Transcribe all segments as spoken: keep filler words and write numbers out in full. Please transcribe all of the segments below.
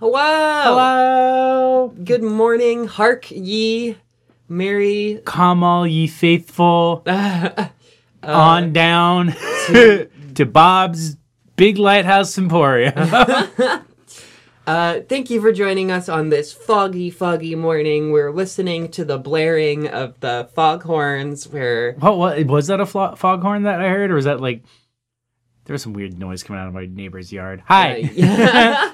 Hello. Hello. Good morning. Hark ye, merry. Come all ye faithful. uh, on down to, to Bob's Big Lighthouse Emporium. Uh, thank you for joining us on this foggy, foggy morning. We're listening to the blaring of the foghorns. Where oh, what was that a flo- foghorn that I heard, or was that like there was some weird noise coming out of my neighbor's yard? Hi, uh,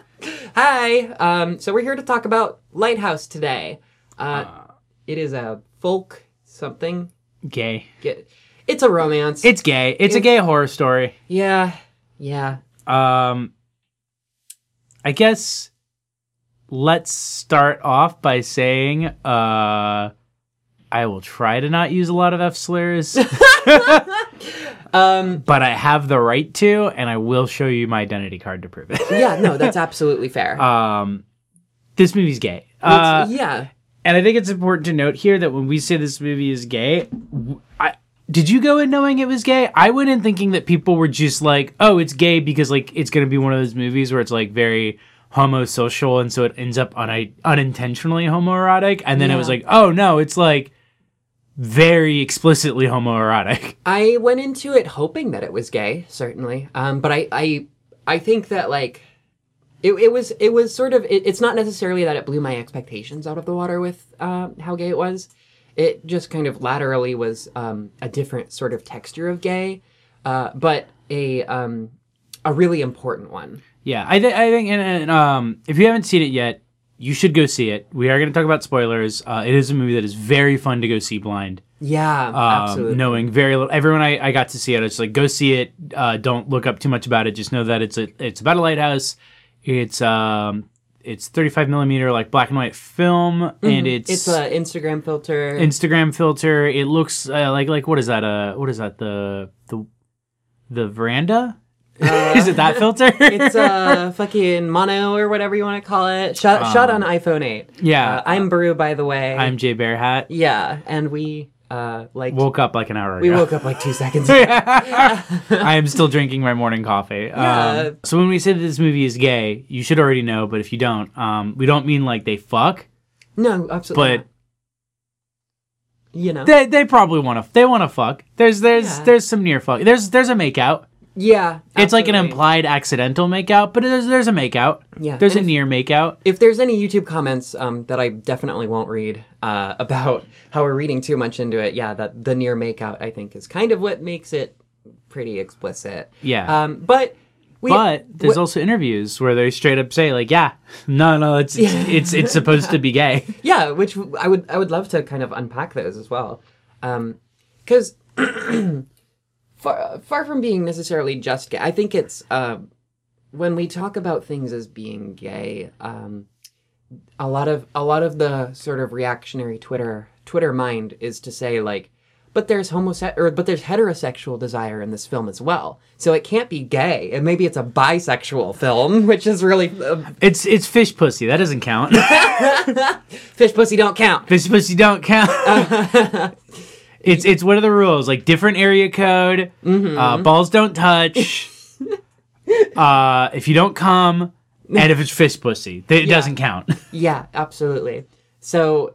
hi. Um, so we're here to talk about Lighthouse today. Uh, uh, it is a folk something gay. Gay. It's a romance. It's gay. It's, it's a gay horror story. Yeah, yeah. Um. I guess let's start off by saying uh, I will try to not use a lot of F-slurs, um, but I have the right to, and I will show you my identity card to prove it. Yeah, no, that's absolutely fair. Um, this movie's gay. Uh, yeah. And I think it's important to note here that when we say this movie is gay, I, did you go in knowing it was gay? I went in thinking that people were just like, oh, it's gay because like it's going to be one of those movies where it's like very homosocial and so it ends up un- unintentionally homoerotic. And then yeah. It was like, oh, no, it's like very explicitly homoerotic. I went into it hoping that it was gay, certainly. Um, but I, I I think that like it, it was it was sort of it, it's not necessarily that it blew my expectations out of the water with uh, how gay it was. It just kind of laterally was um, a different sort of texture of gay, uh, but a um, a really important one. Yeah, I, th- I think and, and, um, if you haven't seen it yet, you should go see it. We are going to talk about spoilers. Uh, it is a movie that is very fun to go see blind. Yeah, um, absolutely. Knowing very little. Everyone I, I got to see it, I was like, go see it. Uh, don't look up too much about it. Just know that it's a, it's about a lighthouse. It's... Um, It's thirty-five millimeter, like, black and white film, mm-hmm. and it's... It's an Instagram filter. Instagram filter. It looks uh, like, like what is that? Uh, what is that? The the, the veranda? Uh, is it that filter? It's uh, fucking mono or whatever you want to call it. Shot, um, shot on iPhone eight. Yeah. Uh, I'm Brew, by the way. I'm Jay Bearhat. Yeah, and we... Uh, like woke up like an hour ago. We woke up like two seconds ago. I am still drinking my morning coffee. Yeah. Um, so when we say that this movie is gay, you should already know, but if you don't, um, we don't mean like they fuck. No, absolutely. But not. You know, they they probably want to. They want to fuck. There's there's yeah. there's some near fuck. There's there's a makeout. Yeah, absolutely. It's like an implied accidental makeout, but there's there's a makeout. Yeah, there's and a if, near makeout. If there's any YouTube comments um, that I definitely won't read uh, about how we're reading too much into it, yeah, that the near makeout I think is kind of what makes it pretty explicit. Yeah, um, but we, but there's wh- also interviews where they straight up say like, yeah, no, no, it's it's it's, it's supposed yeah. to be gay. Yeah, which I would I would love to kind of unpack those as well, because. Um, Far, far from being necessarily just gay, I think it's uh, when we talk about things as being gay, um, a lot of a lot of the sort of reactionary Twitter Twitter mind is to say like, but there's homose- or but there's heterosexual desire in this film as well, so it can't be gay, and maybe it's a bisexual film, which is really uh, it's it's fish pussy that doesn't count. Fish pussy don't count. Fish pussy don't count. uh, It's it's one of the rules, like different area code, mm-hmm. uh, balls don't touch, uh, if you don't come, and if it's fist pussy, it yeah. doesn't count. Yeah, absolutely. So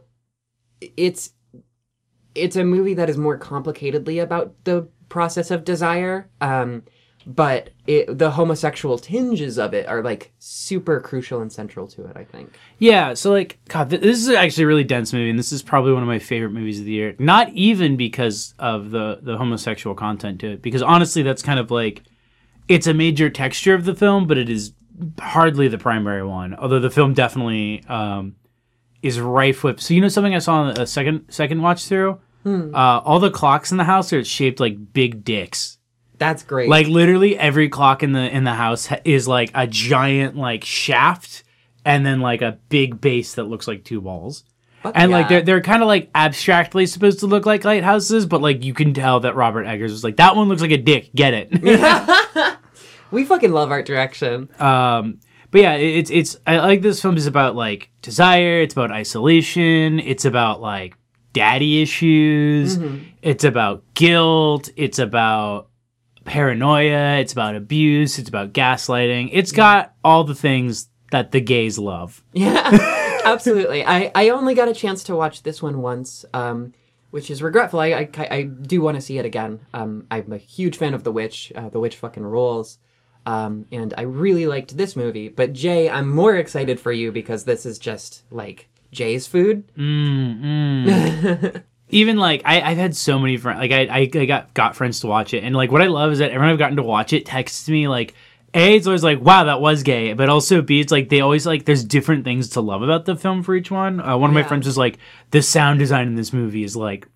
it's it's a movie that is more complicatedly about the process of desire, um, but it, the homosexual tinges of it are like super crucial and central to it, I think. Yeah, so like, God, this is actually a really dense movie, and this is probably one of my favorite movies of the year. Not even because of the, the homosexual content to it, because honestly, that's kind of like, it's a major texture of the film, but it is hardly the primary one, although the film definitely um, is rife with... So you know something I saw on a second, second watch through? Hmm. Uh, all the clocks in the house are shaped like big dicks. That's great. Like literally every clock in the in the house ha- is like a giant like shaft and then like a big base that looks like two balls. Fuck and yeah. like they're they're kind of like abstractly supposed to look like lighthouses, but like you can tell that Robert Eggers was like, that one looks like a dick, get it. We fucking love art direction. Um but yeah, it, it's it's I like this film is about like desire, it's about isolation, it's about like daddy issues, mm-hmm. it's about guilt, it's about paranoia, it's about abuse, it's about gaslighting. It's got all the things that the gays love. Yeah, absolutely. I, I only got a chance to watch this one once, um, which is regretful. I, I, I do want to see it again. Um, I'm a huge fan of The Witch. Uh, The Witch fucking rules. Um, and I really liked this movie. But Jay, I'm more excited for you because this is just, like, Jay's food. Mm, mm. Even, like, I, I've had so many friends. Like, I, I, I got, got friends to watch it. And, like, what I love is that everyone I've gotten to watch it texts me, like, A, it's always like, wow, that was gay. But also, B, it's like, they always, like, there's different things to love about the film for each one. Uh, one of yeah. my friends was like, the sound design in this movie is, like,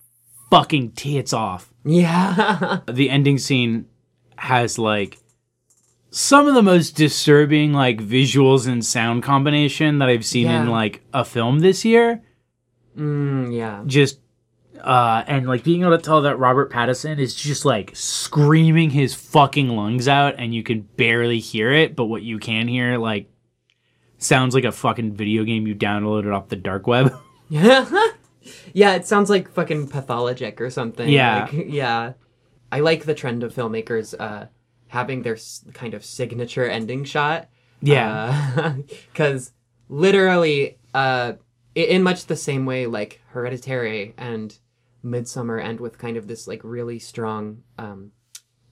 fucking tits off. Yeah. The ending scene has, like, some of the most disturbing, like, visuals and sound combination that I've seen yeah. in, like, a film this year. Mm, yeah. Just, uh, and, like, being able to tell that Robert Pattinson is just, like, screaming his fucking lungs out, and you can barely hear it, but what you can hear, like, sounds like a fucking video game you downloaded off the dark web. Yeah. Yeah, it sounds like fucking Pathologic or something. Yeah. Like, yeah. I like the trend of filmmakers, uh, having their kind of signature ending shot. Yeah. Because uh, literally, uh, in much the same way, like, Hereditary and Midsommar end with kind of this, like, really strong um,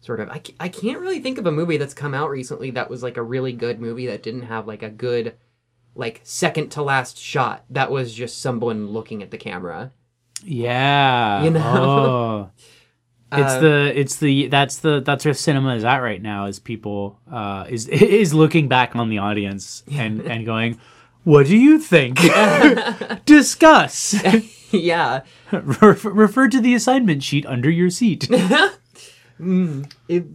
sort of... I, c- I can't really think of a movie that's come out recently that was, like, a really good movie that didn't have, like, a good, like, second-to-last shot that was just someone looking at the camera. Yeah. You know? Oh. It's the, it's the, that's the, that's where cinema is at right now, is people, uh, is, is looking back on the audience and, and going, what do you think? Discuss. Yeah. Re- refer to the assignment sheet under your seat. mm, it,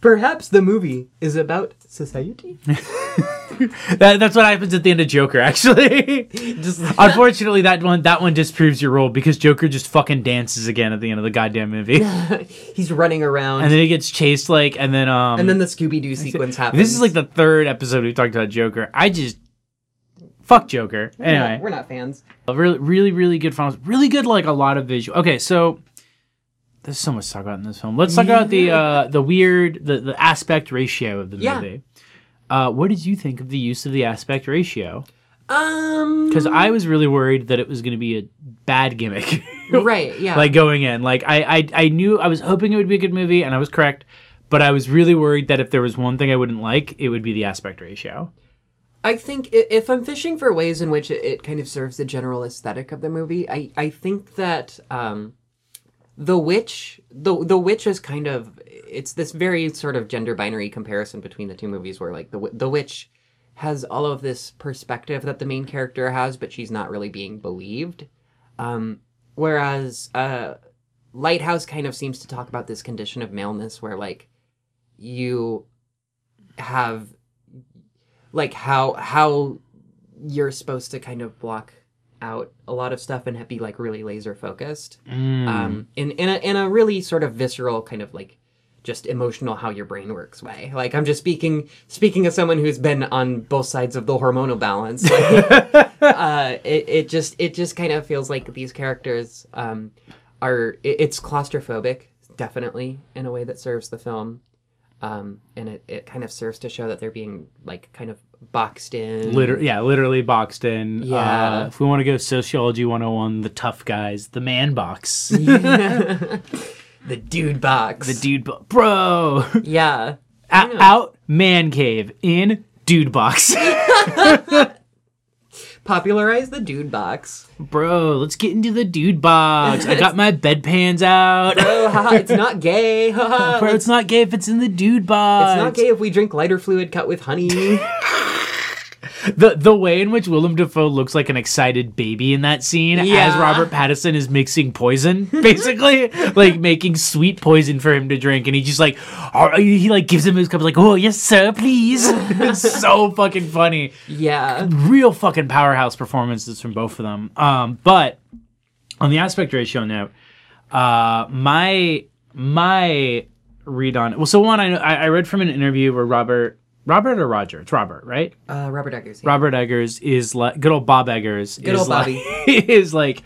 perhaps the movie is about society. that, that's what happens at the end of Joker, actually. Just, unfortunately, that one that one disproves your rule because Joker just fucking dances again at the end of the goddamn movie. He's running around, and then he gets chased, like, and then um, and then the Scooby-Doo sequence happens. This is like the third episode we talked about Joker. I just fuck Joker. Anyway, we're not fans. Really, really, really good films. Really good, like, a lot of visual. Okay, so there's so much to talk about in this film. Let's talk about the uh, the weird the, the aspect ratio of the yeah. movie. Uh, what did you think of the use of the aspect ratio? Um, because I was really worried that it was going to be a bad gimmick. Right, yeah. Like, going in. Like, I, I I knew, I was hoping it would be a good movie, and I was correct, but I was really worried that if there was one thing I wouldn't like, it would be the aspect ratio. I think if I'm fishing for ways in which it, it kind of serves the general aesthetic of the movie, I, I think that um, The Witch, the, the Witch is kind of... It's this very sort of gender binary comparison between the two movies where, like, the the witch has all of this perspective that the main character has, but she's not really being believed. Um, whereas uh, Lighthouse kind of seems to talk about this condition of maleness where, like, you have, like, how how you're supposed to kind of block out a lot of stuff and be, like, really laser focused. Mm. Um, in, in, a, in a really sort of visceral kind of, like, just emotional how your brain works way. Like, I'm just speaking speaking as someone who's been on both sides of the hormonal balance. Like, uh, it, it just it just kind of feels like these characters um, are... It, it's claustrophobic, definitely, in a way that serves the film. Um, and it, it kind of serves to show that they're being, like, kind of boxed in. Liter- yeah, literally boxed in. Yeah. Uh, if we want to go Sociology one oh one, the tough guys, the man box. Yeah. The dude box. The dude box. Bro. Yeah. A- out man cave. In dude box. Popularize the dude box. Bro, let's get into the dude box. I got my bedpans out. Bro, haha, it's not gay. Haha. Bro, it's not gay if it's in the dude box. It's not gay if we drink lighter fluid cut with honey. The the way in which Willem Dafoe looks like an excited baby in that scene yeah. as Robert Pattinson is mixing poison, basically, like making sweet poison for him to drink, and he just like oh, he like gives him his cup like, oh yes sir, please. It's so fucking funny. Yeah, real fucking powerhouse performances from both of them. Um, but on the aspect ratio note, uh, my my read on well, so one I I read from an interview where Robert. Robert or Roger? It's Robert, right? Uh, Robert Eggers. Yeah. Robert Eggers is like... Good old Bob Eggers. Good is old Bobby. Like, is like...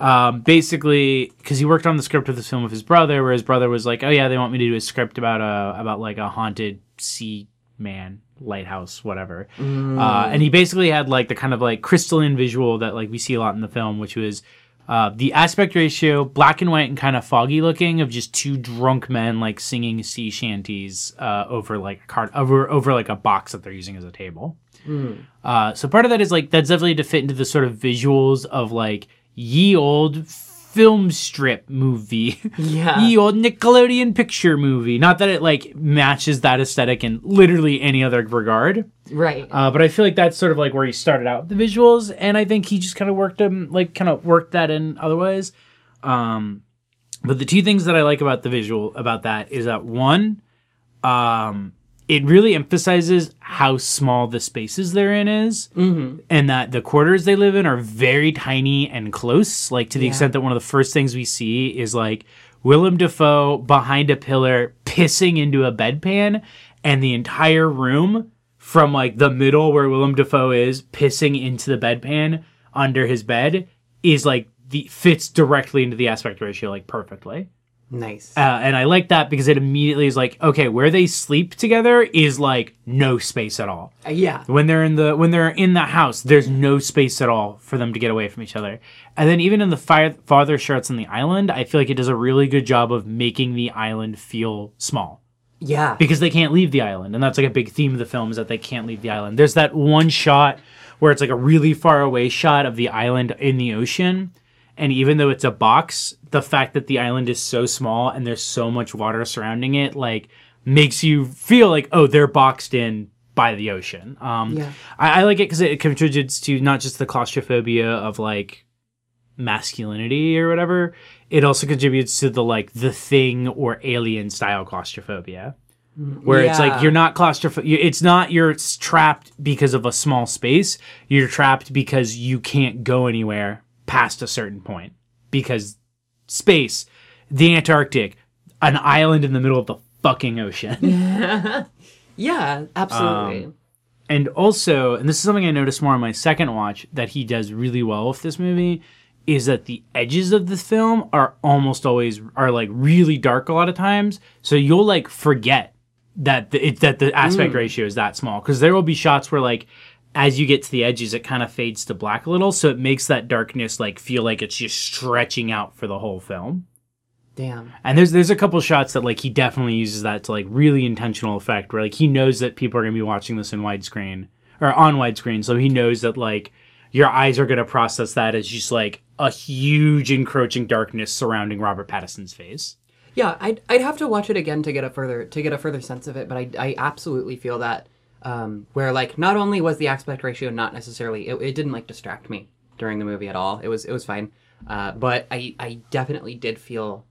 Um, basically... Because he worked on the script of this film with his brother, where his brother was like, oh yeah, they want me to do a script about, a, about like, a haunted sea man lighthouse, whatever. Mm. Uh, and he basically had like the kind of like crystalline visual that like we see a lot in the film, which was uh, the aspect ratio, black and white and kind of foggy looking, of just two drunk men like singing sea shanties uh, over like a card over over like a box that they're using as a table. Mm. Uh, so part of that is like that's definitely to fit into the sort of visuals of like ye old film strip movie, yeah, ye old Nickelodeon picture movie. Not that it like matches that aesthetic in literally any other regard, right? Uh, but I feel like that's sort of like where he started out with the visuals, and I think he just kind of worked him like kind of worked that in other ways. Um, but the two things that I like about the visual about that is that one, um, it really emphasizes how small the spaces they're in is, mm-hmm. and that the quarters they live in are very tiny and close, like to the yeah. extent that one of the first things we see is like Willem Dafoe behind a pillar pissing into a bedpan, and the entire room from like the middle where Willem Dafoe is pissing into the bedpan under his bed is like the fits directly into the aspect ratio like perfectly. Nice. Uh, and I like that because it immediately is like, okay, where they sleep together is like no space at all. Uh, yeah. When they're in the when they're in the house, there's no space at all for them to get away from each other. And then even in the fire, farther shots on the island, I feel like it does a really good job of making the island feel small. Yeah. Because they can't leave the island, and that's like a big theme of the film is that they can't leave the island. There's that one shot where it's like a really far away shot of the island in the ocean. And even though it's a box, the fact that the island is so small and there's so much water surrounding it, like, makes you feel like, oh, they're boxed in by the ocean. Um, yeah. I, I like it because it contributes to not just the claustrophobia of, like, masculinity or whatever. It also contributes to the, like, the thing or alien-style claustrophobia. Where yeah. it's like you're not claustrophobic. It's not you're trapped because of a small space. You're trapped because you can't go anywhere past a certain point, because space, the Antarctic, an island in the middle of the fucking ocean. Yeah, absolutely. Um, and also, and this is something I noticed more on my second watch that he does really well with this movie, is that the edges of the film are almost always, are like really dark a lot of times. So you'll like forget that the, it, that the aspect mm. ratio is that small, because there will be shots where like, as you get to the edges, it kind of fades to black a little, so it makes that darkness like feel like it's just stretching out for the whole film. Damn. And there's there's a couple shots that like he definitely uses that to like really intentional effect, where like he knows that people are gonna be watching this in widescreen or on widescreen, so he knows that like your eyes are gonna process that as just like a huge encroaching darkness surrounding Robert Pattinson's face. Yeah, I'd I'd have to watch it again to get a further to get a further sense of it, but I I absolutely feel that. Um, where like not only was the aspect ratio not necessarily it, it didn't like distract me during the movie at all. It was it was fine, uh, but I I definitely did feel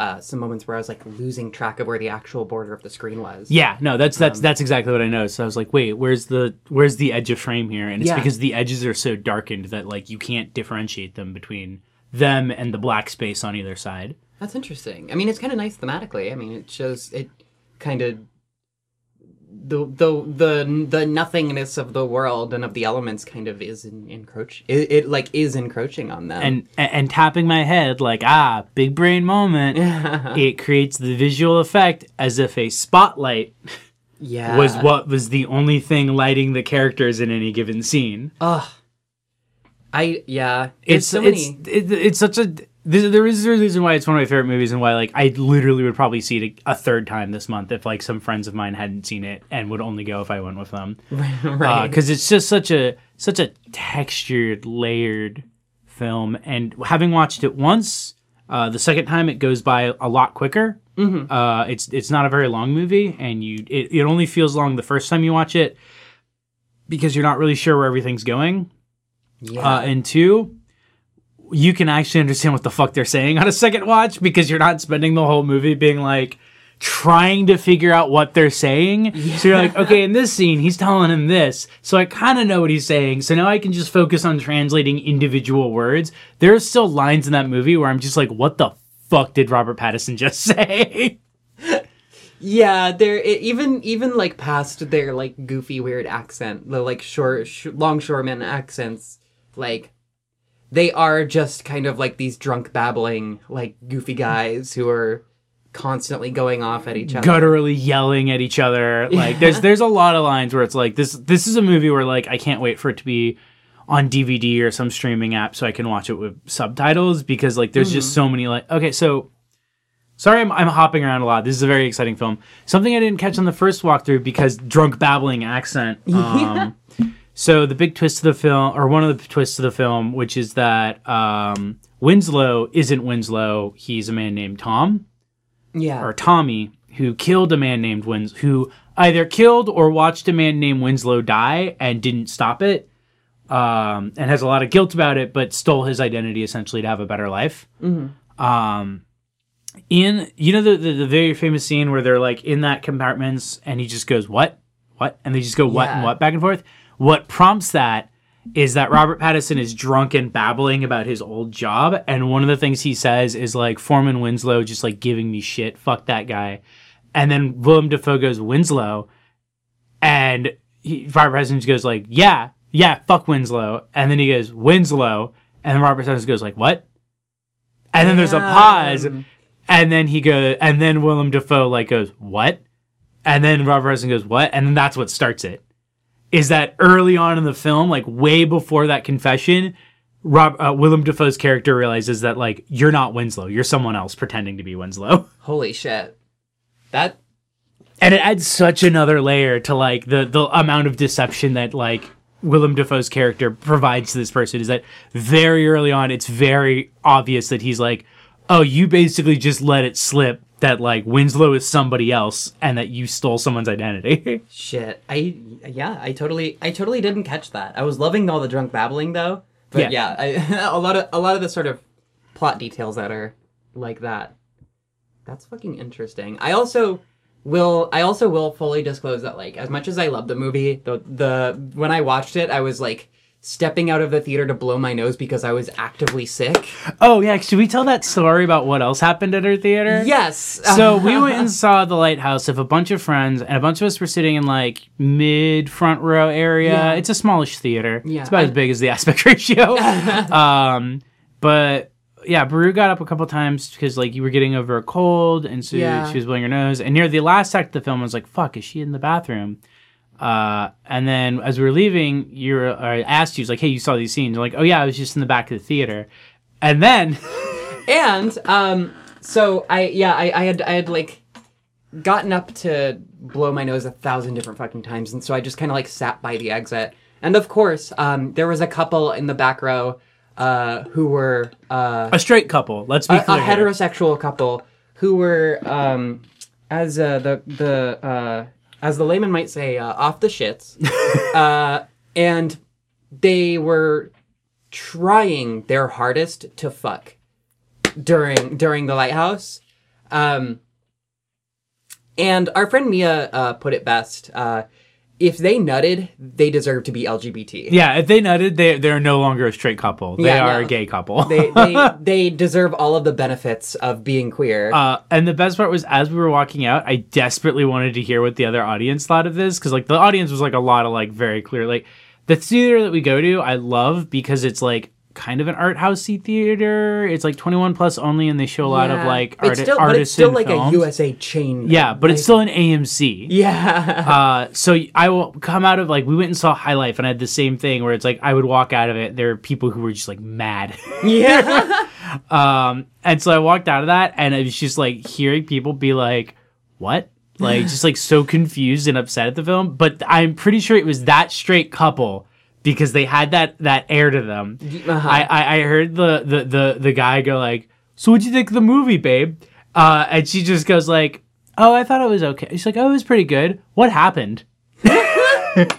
uh, some moments where I was like losing track of where the actual border of the screen was. Yeah, no, that's that's um, that's exactly what I noticed. So I was like, wait, where's the where's the edge of frame here? And it's yeah. because the edges are so darkened that like you can't differentiate them between them and the black space on either side. That's interesting. I mean, it's kind of nice thematically. I mean, it shows it kind of. The, the the the nothingness of the world and of the elements kind of is in, encroach it, it like is encroaching on them and, and and tapping my head like ah big brain moment. It creates the visual effect as if a spotlight yeah was what was the only thing lighting the characters in any given scene. Ugh. I yeah it's it's so many. It's, it, it's such a There is a reason why it's one of my favorite movies, and why like I literally would probably see it a third time this month if like some friends of mine hadn't seen it and would only go if I went with them. Right. Because uh, it's just such a such a textured, layered film, and having watched it once, uh, the second time it goes by a lot quicker. Mm-hmm. Uh, it's it's not a very long movie, and you it, it only feels long the first time you watch it because you're not really sure where everything's going. Yeah. Uh, and two. You can actually understand what the fuck they're saying on a second watch because you're not spending the whole movie being like trying to figure out what they're saying. Yeah. So you're like, okay, in this scene, he's telling him this. So I kind of know what he's saying. So now I can just focus on translating individual words. There are still lines in that movie where I'm just like, what the fuck did Robert Pattinson just say? Yeah, they're it, even even like past their like goofy, weird accent, the like short, sh- longshoreman accents, like, they are just kind of like these drunk babbling, like goofy guys who are constantly going off at each other, gutturally yelling at each other. Like yeah. there's there's a lot of lines where it's like this this is a movie where like I can't wait for it to be on D V D or some streaming app so I can watch it with subtitles, because like there's mm-hmm. just so many like okay so sorry I'm, I'm hopping around a lot. This is a very exciting film. Something I didn't catch on the first walkthrough because drunk babbling accent. Um, yeah. So the big twist of the film, or one of the twists of the film, which is that um, Winslow isn't Winslow. He's a man named Tom. Yeah. Or Tommy, who killed a man named Winslow, who either killed or watched a man named Winslow die and didn't stop it, um, and has a lot of guilt about it, but stole his identity essentially to have a better life. Mm-hmm. Um, in, you know, the, the, the very famous scene where they're like in that compartments and he just goes, what? What? And they just go, what yeah. and what back and forth. What prompts that is that Robert Pattinson is drunk and babbling about his old job, and one of the things he says is like Foreman Winslow just like giving me shit, fuck that guy. And then Willem Dafoe goes Winslow, and he, Robert Pattinson goes like yeah yeah fuck Winslow, and then he goes Winslow, and Robert Pattinson goes like what, and then Damn. There's a pause, and then he goes, and then Willem Dafoe like goes what, and then Robert Pattinson goes what, and then that's what starts it. Is that early on in the film, like way before that confession, Rob, uh, Willem Dafoe's character realizes that like you're not Winslow, you're someone else pretending to be Winslow. Holy shit, that! And it adds such another layer to like the the amount of deception that like Willem Dafoe's character provides to this person. Is that very early on, it's very obvious that he's like, oh, you basically just let it slip that like Winslow is somebody else and that you stole someone's identity. Shit. I, yeah, I totally, I totally didn't catch that. I was loving all the drunk babbling though. But yeah, yeah I, a lot of, a lot of the sort of plot details that are like that. That's fucking interesting. I also will, I also will fully disclose that like, as much as I love the movie, the, the, when I watched it, I was like, stepping out of the theater to blow my nose because I was actively sick. Oh, yeah. Should we tell that story about what else happened at our theater? Yes. So we went and saw The Lighthouse with a bunch of friends, and a bunch of us were sitting in, like, mid-front row area. Yeah. It's a smallish theater. Yeah. It's about I... as big as the aspect ratio. um, but, yeah, Baru got up a couple times because, like, you were getting over a cold, and so yeah. she was blowing her nose. And near the last act of the film, I was like, fuck, is she in the bathroom? Uh, and then as we were leaving, you were, or I asked you, like, hey, you saw these scenes. You're like, oh yeah, I was just in the back of the theater. And then, and, um, so I, yeah, I, I had, I had like gotten up to blow my nose a thousand different fucking times. And so I just kind of like sat by the exit. And of course, um, there was a couple in the back row, uh, who were, uh, a straight couple. Let's be a, clear. A heterosexual couple who were, um, as, uh, the, the, uh, as the layman might say, uh, off the shits. uh, and they were trying their hardest to fuck during during The Lighthouse. Um, and our friend Mia uh, put it best. Uh, if they nutted, they deserve to be L G B T. Yeah, if they nutted, they, they're no longer a straight couple. They yeah, are no. a gay couple. they, they they deserve all of the benefits of being queer. Uh, and the best part was, as we were walking out, I desperately wanted to hear what the other audience thought of this. Because, like, the audience was, like, a lot of, like, very clear. Like, the theater that we go to, I love because it's, like, kind of an art housey theater. It's like twenty-one plus only, and they show a lot yeah. of like art- it's still, artisan it's still like films. A U S A chain. Yeah, but like, it's still an A M C. Yeah. Uh, so I will come out of like we went and saw High Life, and I had the same thing where it's like I would walk out of it. There are people who were just like mad. Yeah. um, and so I walked out of that, and it was just like hearing people be like, "What?" Like just like so confused and upset at the film. But I'm pretty sure it was that straight couple. Because they had that, that air to them. Uh-huh. I, I, I heard the, the, the, the guy go like, so what'd you think of the movie, babe? Uh, and she just goes like, oh, I thought it was okay. She's like, oh, it was pretty good. What happened? yeah,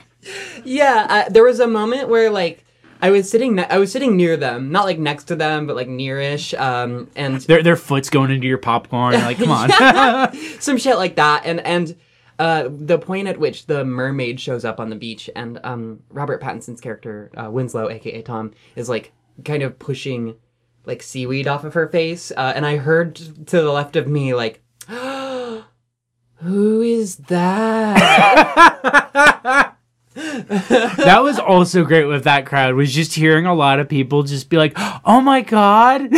uh, there was a moment where like, I was sitting ne- I was sitting near them, not like next to them, but like near-ish. Um, and their, their foot's going into your popcorn. You're like, come on. yeah. Some shit like that. And, and, Uh, the point at which the mermaid shows up on the beach and um, Robert Pattinson's character, uh, Winslow, a k a. Tom, is, like, kind of pushing, like, seaweed off of her face. Uh, and I heard to the left of me, like, oh, who is that? That was also great with that crowd, was just hearing a lot of people just be like, oh, my God.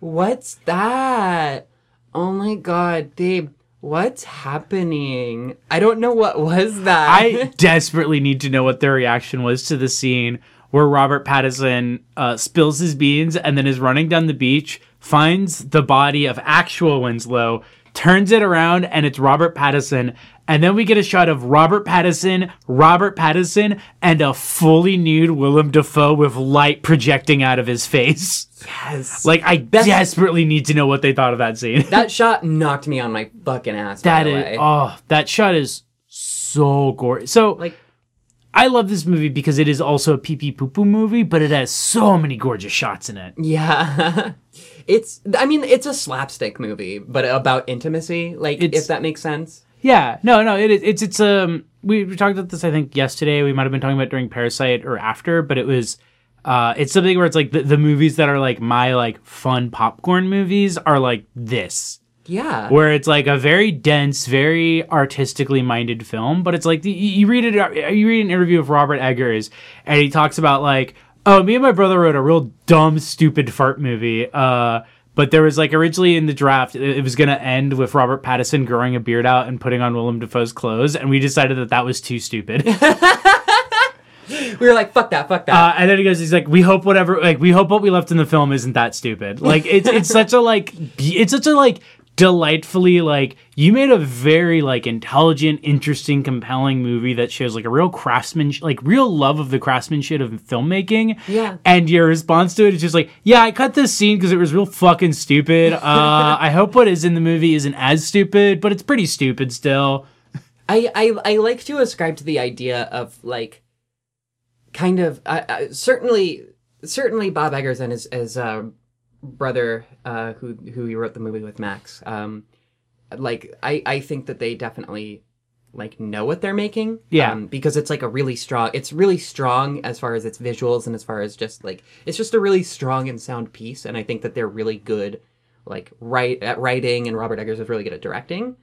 What's that? oh my God, babe, what's happening? I don't know what was that. I desperately need to know what their reaction was to the scene where Robert Pattinson uh, spills his beans and then is running down the beach, finds the body of actual Winslow, turns it around, and it's Robert Pattinson. And then we get a shot of Robert Pattinson, Robert Pattinson, and a fully nude Willem Dafoe with light projecting out of his face. Yes. Like, I That's, desperately need to know what they thought of that scene. That shot knocked me on my fucking ass, that by the is, way. Oh, that shot is so gorgeous. So, like, I love this movie because it is also a pee-pee poo-poo movie, but it has so many gorgeous shots in it. Yeah. It's, I mean, it's a slapstick movie, but about intimacy, like, it's, if that makes sense. Yeah, no, no, it is. It's it's um. We, we talked about this, I think, yesterday. We might have been talking about it during Parasite or after, but it was, uh, it's something where it's like the, the movies that are like my like fun popcorn movies are like this. Yeah, where it's like a very dense, very artistically minded film, but it's like the, you read it. You read an interview of Robert Eggers, and he talks about like, oh, me and my brother wrote a real dumb, stupid fart movie. Uh. But there was, like, originally in the draft, it was going to end with Robert Pattinson growing a beard out and putting on Willem Dafoe's clothes, and we decided that that was too stupid. We were like, fuck that, fuck that. Uh, and then he goes, he's like, we hope whatever, like, we hope what we left in the film isn't that stupid. Like, it's it's such a, like, it's such a, like, delightfully, like, you made a very, like, intelligent, interesting, compelling movie that shows, like, a real craftsmanship, like, real love of the craftsmanship of filmmaking. Yeah. And your response to it is just like, yeah, I cut this scene because it was real fucking stupid. Uh, I hope what is in the movie isn't as stupid, but it's pretty stupid still. I, I, I like to ascribe to the idea of, like, kind of, uh, uh, certainly, certainly Bob Eggers and his, his uh, brother, uh, who, who he wrote the movie with, Max, um, like, I, I think that they definitely, like, know what they're making. Yeah. Um, because it's, like, a really strong... It's really strong as far as its visuals and as far as just, like... It's just a really strong and sound piece, and I think that they're really good, like, right at writing, and Robert Eggers is really good at directing.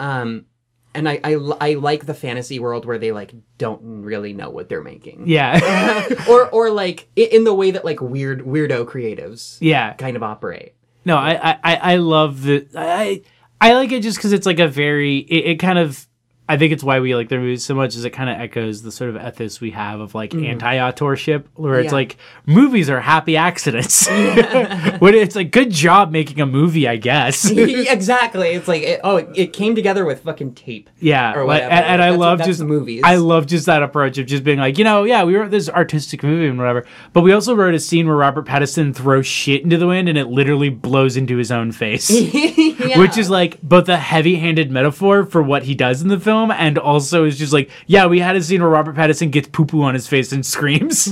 Um, and I, I, I like the fantasy world where they, like, don't really know what they're making. Yeah. or, or, like, in the way that, like, weird weirdo creatives... Yeah. ...kind of operate. No, I, I, I love the... I... I like it just because it's like a very, it, it kind of, I think it's why we like their movies so much, is it kind of echoes the sort of ethos we have of like mm. anti-authorship, where yeah. it's like, movies are happy accidents. When it's like, good job making a movie, I guess. Exactly. It's like, it, oh, it, it came together with fucking tape. Yeah. Or whatever. And, and I love just, movies. I love just that approach of just being like, you know, yeah, we wrote this artistic movie and whatever, but we also wrote a scene where Robert Pattinson throws shit into the wind and it literally blows into his own face. Yeah. Which is like both a heavy-handed metaphor for what he does in the film, and also is just like, yeah, we had a scene where Robert Pattinson gets poo-poo on his face and screams.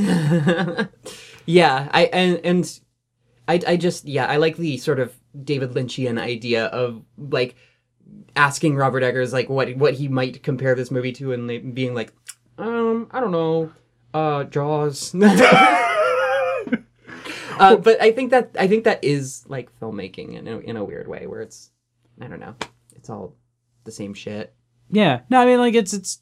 Yeah, I and, and I I just, yeah, I like the sort of David Lynchian idea of, like, asking Robert Eggers, like, what what he might compare this movie to, and being like, um, I don't know, uh, Jaws. uh, but I think that, I think that is, like, filmmaking in a, in a weird way, where it's, I don't know, it's all the same shit. Yeah. No, I mean, like, it's, it's,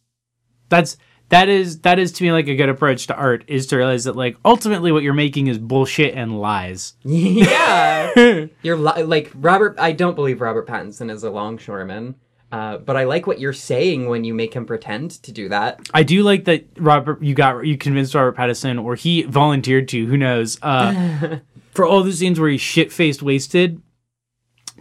that's, that is, that is to me, like, a good approach to art, is to realize that, like, ultimately what you're making is bullshit and lies. Yeah. You're, li- like, Robert, I don't believe Robert Pattinson is a longshoreman, uh, but I like what you're saying when you make him pretend to do that. I do like that Robert, you got, you convinced Robert Pattinson, or he volunteered to, who knows, uh, for all the scenes where he's shit-faced wasted,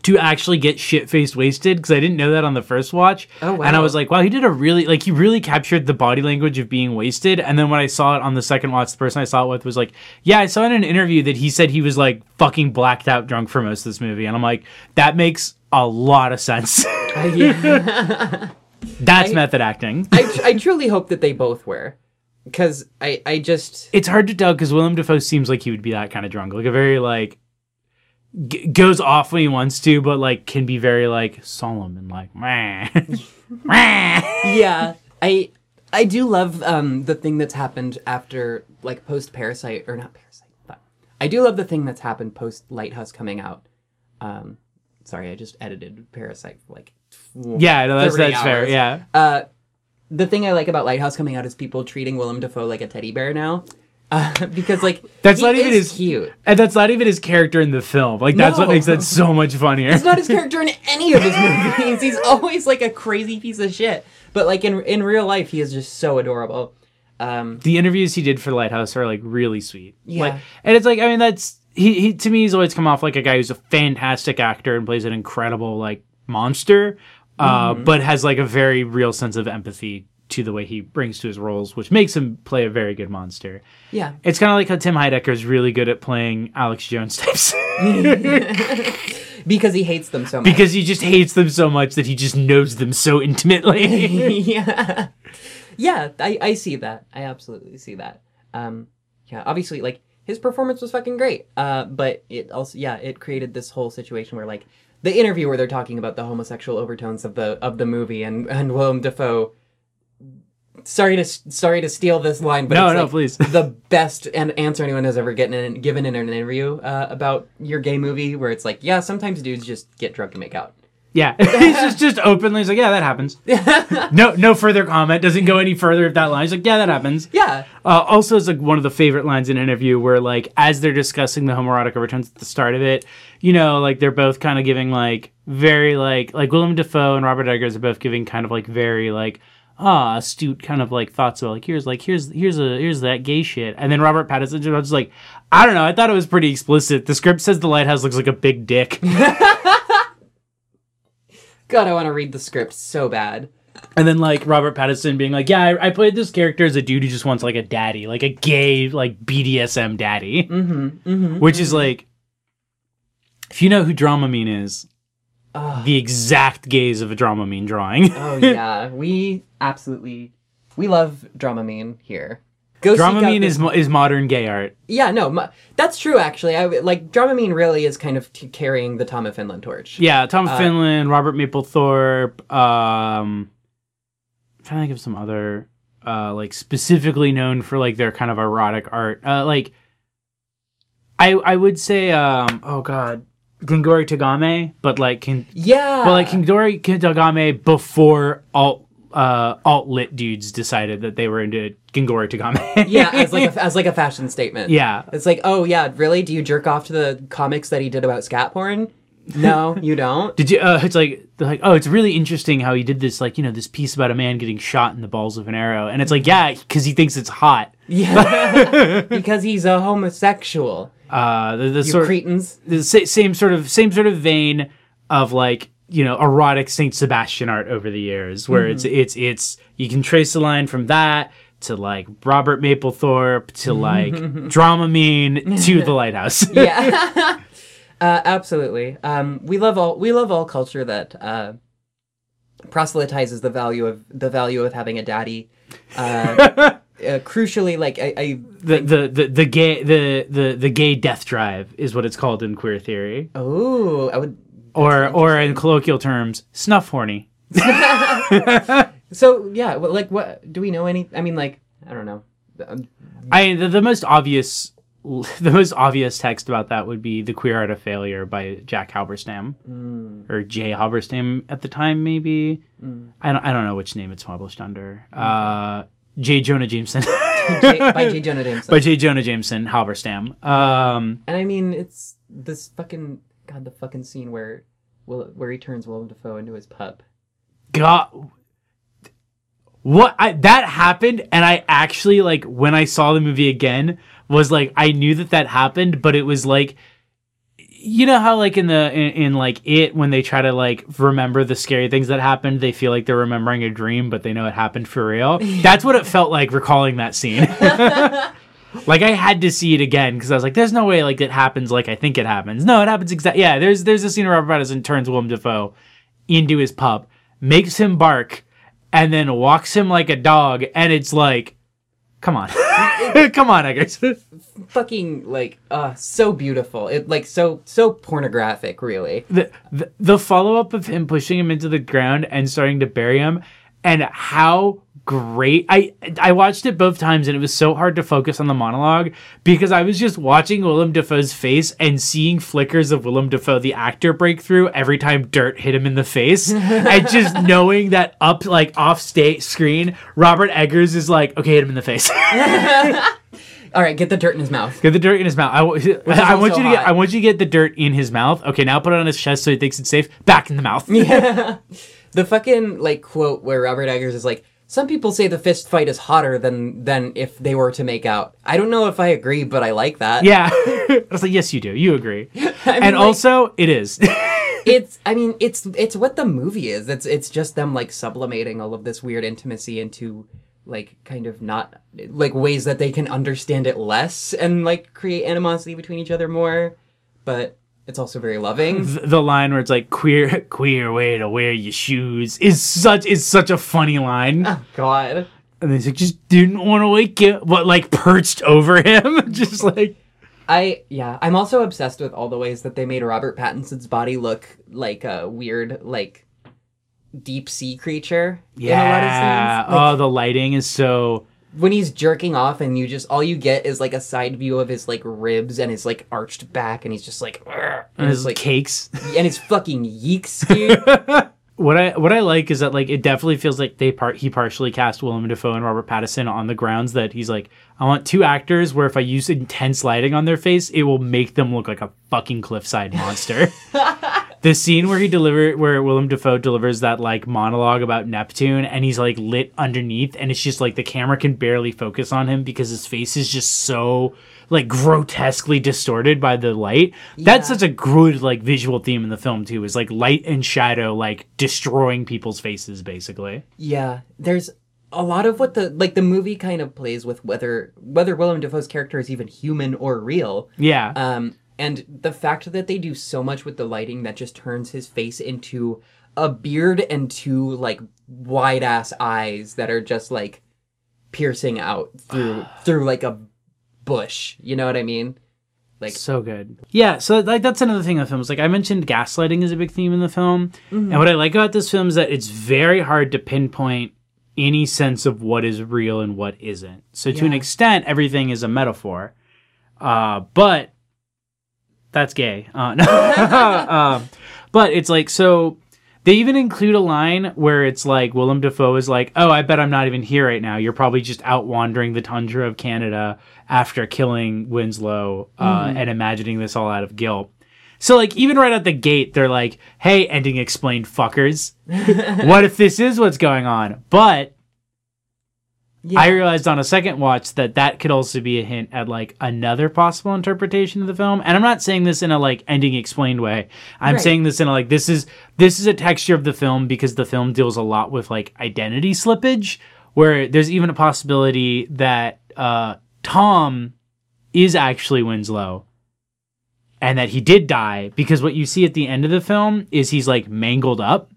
to actually get shit-faced wasted, because I didn't know that on the first watch. Oh, wow. And I was like, wow, he did a really, like, he really captured the body language of being wasted. And then when I saw it on the second watch, the person I saw it with was like, yeah, I saw in an interview that he said he was, like, fucking blacked out drunk for most of this movie. And I'm like, that makes a lot of sense. uh, That's I, method acting. I, I truly hope that they both were. Because I, I just... It's hard to tell, because Willem Dafoe seems like he would be that kind of drunk. Like, a very, like... G- goes off when he wants to, but, like, can be very, like, solemn and, like, meh. Yeah. I I do love um, the thing that's happened after, like, post-Parasite, or not Parasite, but I do love the thing that's happened post-Lighthouse coming out. Um, sorry, I just edited Parasite, like, yeah, no, that's, that's fair, yeah. Uh, the thing I like about Lighthouse coming out is people treating Willem Dafoe like a teddy bear now. Uh, because like that's he not even is his, cute, and that's not even his character in the film. Like that's no. what makes that so much funnier. It's not his character in any of his movies. He's always like a crazy piece of shit. But like in in real life, he is just so adorable. Um, the interviews he did for Lighthouse are like really sweet. Yeah, like, and it's like I mean that's he, he to me he's always come off like a guy who's a fantastic actor and plays an incredible like monster, uh, mm-hmm. but has like a very real sense of empathy to the way he brings to his roles, which makes him play a very good monster. Yeah. It's kind of like how Tim Heidecker is really good at playing Alex Jones types. Because he hates them so much. Because he just hates them so much that he just knows them so intimately. yeah. Yeah, I, I see that. I absolutely see that. Um, yeah, obviously, like, his performance was fucking great. Uh, but it also, yeah, it created this whole situation where, like, the interview where they're talking about the homosexual overtones of the of the movie and, and Willem Dafoe... Sorry to sorry to steal this line, but no, it's no, like please. The best and answer anyone has ever gotten in, given in an interview uh, about your gay movie, where it's like, yeah, sometimes dudes just get drunk and make out. Yeah, he's just, just openly, he's like, yeah, that happens. no no further comment, doesn't go any further if that line. He's like, yeah, that happens. Yeah. Uh, also, it's like one of the favorite lines in an interview where, like, as they're discussing the homoerotic overtones at the start of it, you know, like, they're both kind of giving, like, very, like, like, Willem Dafoe and Robert Eggers are both giving kind of, like, very, like, ah, astute kind of like thoughts about like here's like here's here's a here's that gay shit, and then Robert Pattinson just like I don't know, I thought it was pretty explicit. The script says the lighthouse looks like a big dick. God, I want to read the script so bad. And then like Robert Pattinson being like, yeah, I, I played this character as a dude who just wants like a daddy, like a gay like B D S M daddy, mm-hmm, mm-hmm, which mm-hmm. is like if you know who Dramamine is. Ugh. The exact gaze of a Dramamine drawing. Oh, yeah. We absolutely... We love Dramamine here. Go Dramamine is mo- is modern gay art. Yeah, no. Mo- that's true, actually. I, like, Dramamine really is kind of t- carrying the Tom of Finland torch. Yeah, Tom of uh, Finland, Robert Mapplethorpe. Um, I'm trying to think of some other, uh, like, specifically known for, like, their kind of erotic art. Uh, like, I I would say... Um, oh, God. Gengoroh Tagame, but like King, yeah, but like Gengoroh Tagame before alt uh, alt lit dudes decided that they were into Gengoroh Tagame. yeah, as like a, as like a fashion statement. Yeah, it's like, oh yeah, really? Do you jerk off to the comics that he did about scat porn? No, you don't. Did you? Uh, it's like like oh, it's really interesting how he did this like you know this piece about a man getting shot in the balls of an arrow, and it's like yeah, because he thinks it's hot. Yeah, because he's a homosexual. Uh, the, the you sort cretins. Of, the same sort of same sort of vein of like you know erotic Saint Sebastian art over the years, where mm-hmm. it's it's it's you can trace the line from that to like Robert Mapplethorpe to like Dramamine to the Lighthouse. yeah, uh, absolutely. Um, we love all we love all culture that uh, proselytizes the value of the value of having a daddy. Uh, Uh, crucially, like I, I the, the the the gay the the the gay death drive is what it's called in queer theory. Oh, I would. Or or in colloquial terms, snuff horny. So yeah, well, like what do we know? Any? I mean, like I don't know. I the, the most obvious the most obvious text about that would be The Queer Art of Failure by Jack Halberstam mm. or Jay Halberstam at the time, maybe. Mm. I don't I don't know which name it's published under. Okay. Uh, J. Jonah Jameson. J, by J. Jonah Jameson. By J. Jonah Jameson, Halberstam. Um, and I mean, it's this fucking... God, the fucking scene where Will, where he turns Willem Dafoe into his pup. God. What? I, that happened, and I actually, like, when I saw the movie again, was like, I knew that that happened, but it was like... You know how, like, in the in, in like it, when they try to like remember the scary things that happened, they feel like they're remembering a dream, but they know it happened for real. That's what it felt like recalling that scene. Like I had to see it again because I was like, "There's no way like it happens like I think it happens." No, it happens exactly. Yeah, there's there's a scene where Robert Pattinson turns Willem Dafoe into his pup, makes him bark, and then walks him like a dog, and it's like. Come on. Come on, Eggers. Fucking, like, uh, so beautiful. It like, so so pornographic, really. The, the, the follow-up of him pushing him into the ground and starting to bury him, and how great... I I watched it both times, and it was so hard to focus on the monologue, because I was just watching Willem Dafoe's face and seeing flickers of Willem Dafoe, the actor, break through every time dirt hit him in the face, and just knowing that up, like, off-state screen, Robert Eggers is like, okay, hit him in the face. All right, get the dirt in his mouth. Get the dirt in his mouth. I, I, I want so you to hot. get. I want you to get the dirt in his mouth. Okay, now put it on his chest so he thinks it's safe. Back in the mouth. Yeah. The fucking like quote where Robert Eggers is like, "Some people say the fist fight is hotter than than if they were to make out." I don't know if I agree, but I like that. Yeah. I was like, yes, you do. You agree. I mean, and like, also, it is. It's. I mean, it's it's what the movie is. It's it's just them like sublimating all of this weird intimacy into. Like, kind of not, like, ways that they can understand it less and, like, create animosity between each other more, but it's also very loving. The line where it's like, queer queer way to wear your shoes is such is such a funny line. Oh, God. And they like, just didn't want to wake you, but, like, perched over him. Just, like... I, yeah, I'm also obsessed with all the ways that they made Robert Pattinson's body look like a weird, like... deep sea creature. Yeah. In a lot of scenes. Like, oh, the lighting is so. When he's jerking off, and you just all you get is like a side view of his like ribs and his like arched back, and he's just like. And, and his like cakes. And his fucking yeeks, dude. What I what I like is that like it definitely feels like they part he partially cast Willem Dafoe and Robert Pattinson on the grounds that he's like, I want two actors where if I use intense lighting on their face, it will make them look like a fucking cliffside monster. The scene where he deliver where Willem Dafoe delivers that like monologue about Neptune and he's like lit underneath and it's just like the camera can barely focus on him because his face is just so like grotesquely distorted by the light. Yeah. That's such a good like visual theme in the film too, is like light and shadow like destroying people's faces basically. Yeah. There's a lot of what the like the movie kind of plays with whether whether Willem Dafoe's character is even human or real. Yeah. Um And the fact that they do so much with the lighting that just turns his face into a beard and two, like, wide-ass eyes that are just, like, piercing out through, through like, a bush. You know what I mean? Like so good. Yeah, so, like, that's another thing in the film. It's like, I mentioned gaslighting is a big theme in the film. Mm-hmm. And what I like about this film is that it's very hard to pinpoint any sense of what is real and what isn't. So, to yeah. an extent, everything is a metaphor. Uh, but... That's gay. Uh, no. um, but it's like, so they even include a line where it's like, Willem Dafoe is like, oh, I bet I'm not even here right now. You're probably just out wandering the tundra of Canada after killing Winslow uh, mm-hmm. and imagining this all out of guilt. So like, even right at the gate, they're like, hey, ending explained fuckers. What if this is what's going on? But yeah. I realized on a second watch that that could also be a hint at, like, another possible interpretation of the film. And I'm not saying this in a, like, ending explained way. I'm right. saying this in a, like, this is this is a texture of the film because the film deals a lot with, like, identity slippage, where there's even a possibility that uh, Tom is actually Winslow and that he did die because what you see at the end of the film is he's, like, mangled up.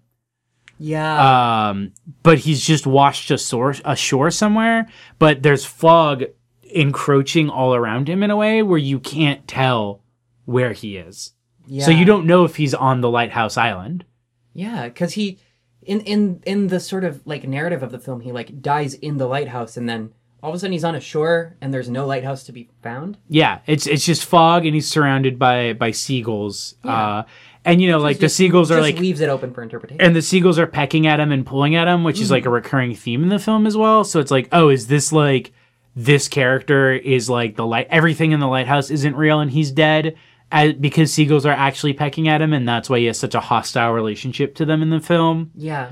Yeah. Um, but he's just washed ashore, ashore somewhere, but there's fog encroaching all around him in a way where you can't tell where he is. Yeah. So you don't know if he's on the lighthouse island. Yeah, because he, in, in, in the sort of, like, narrative of the film, he, like, dies in the lighthouse and then all of a sudden he's on a shore and there's no lighthouse to be found. Yeah, it's it's just fog and he's surrounded by, by seagulls. Yeah. Uh, And, you know, like, just, the seagulls are, like... Just leaves it open for interpretation. And the seagulls are pecking at him and pulling at him, which mm-hmm. is, like, a recurring theme in the film as well. So it's like, oh, is this, like, this character is, like, the light... Everything in the lighthouse isn't real and he's dead as, because seagulls are actually pecking at him, and that's why he has such a hostile relationship to them in the film. Yeah.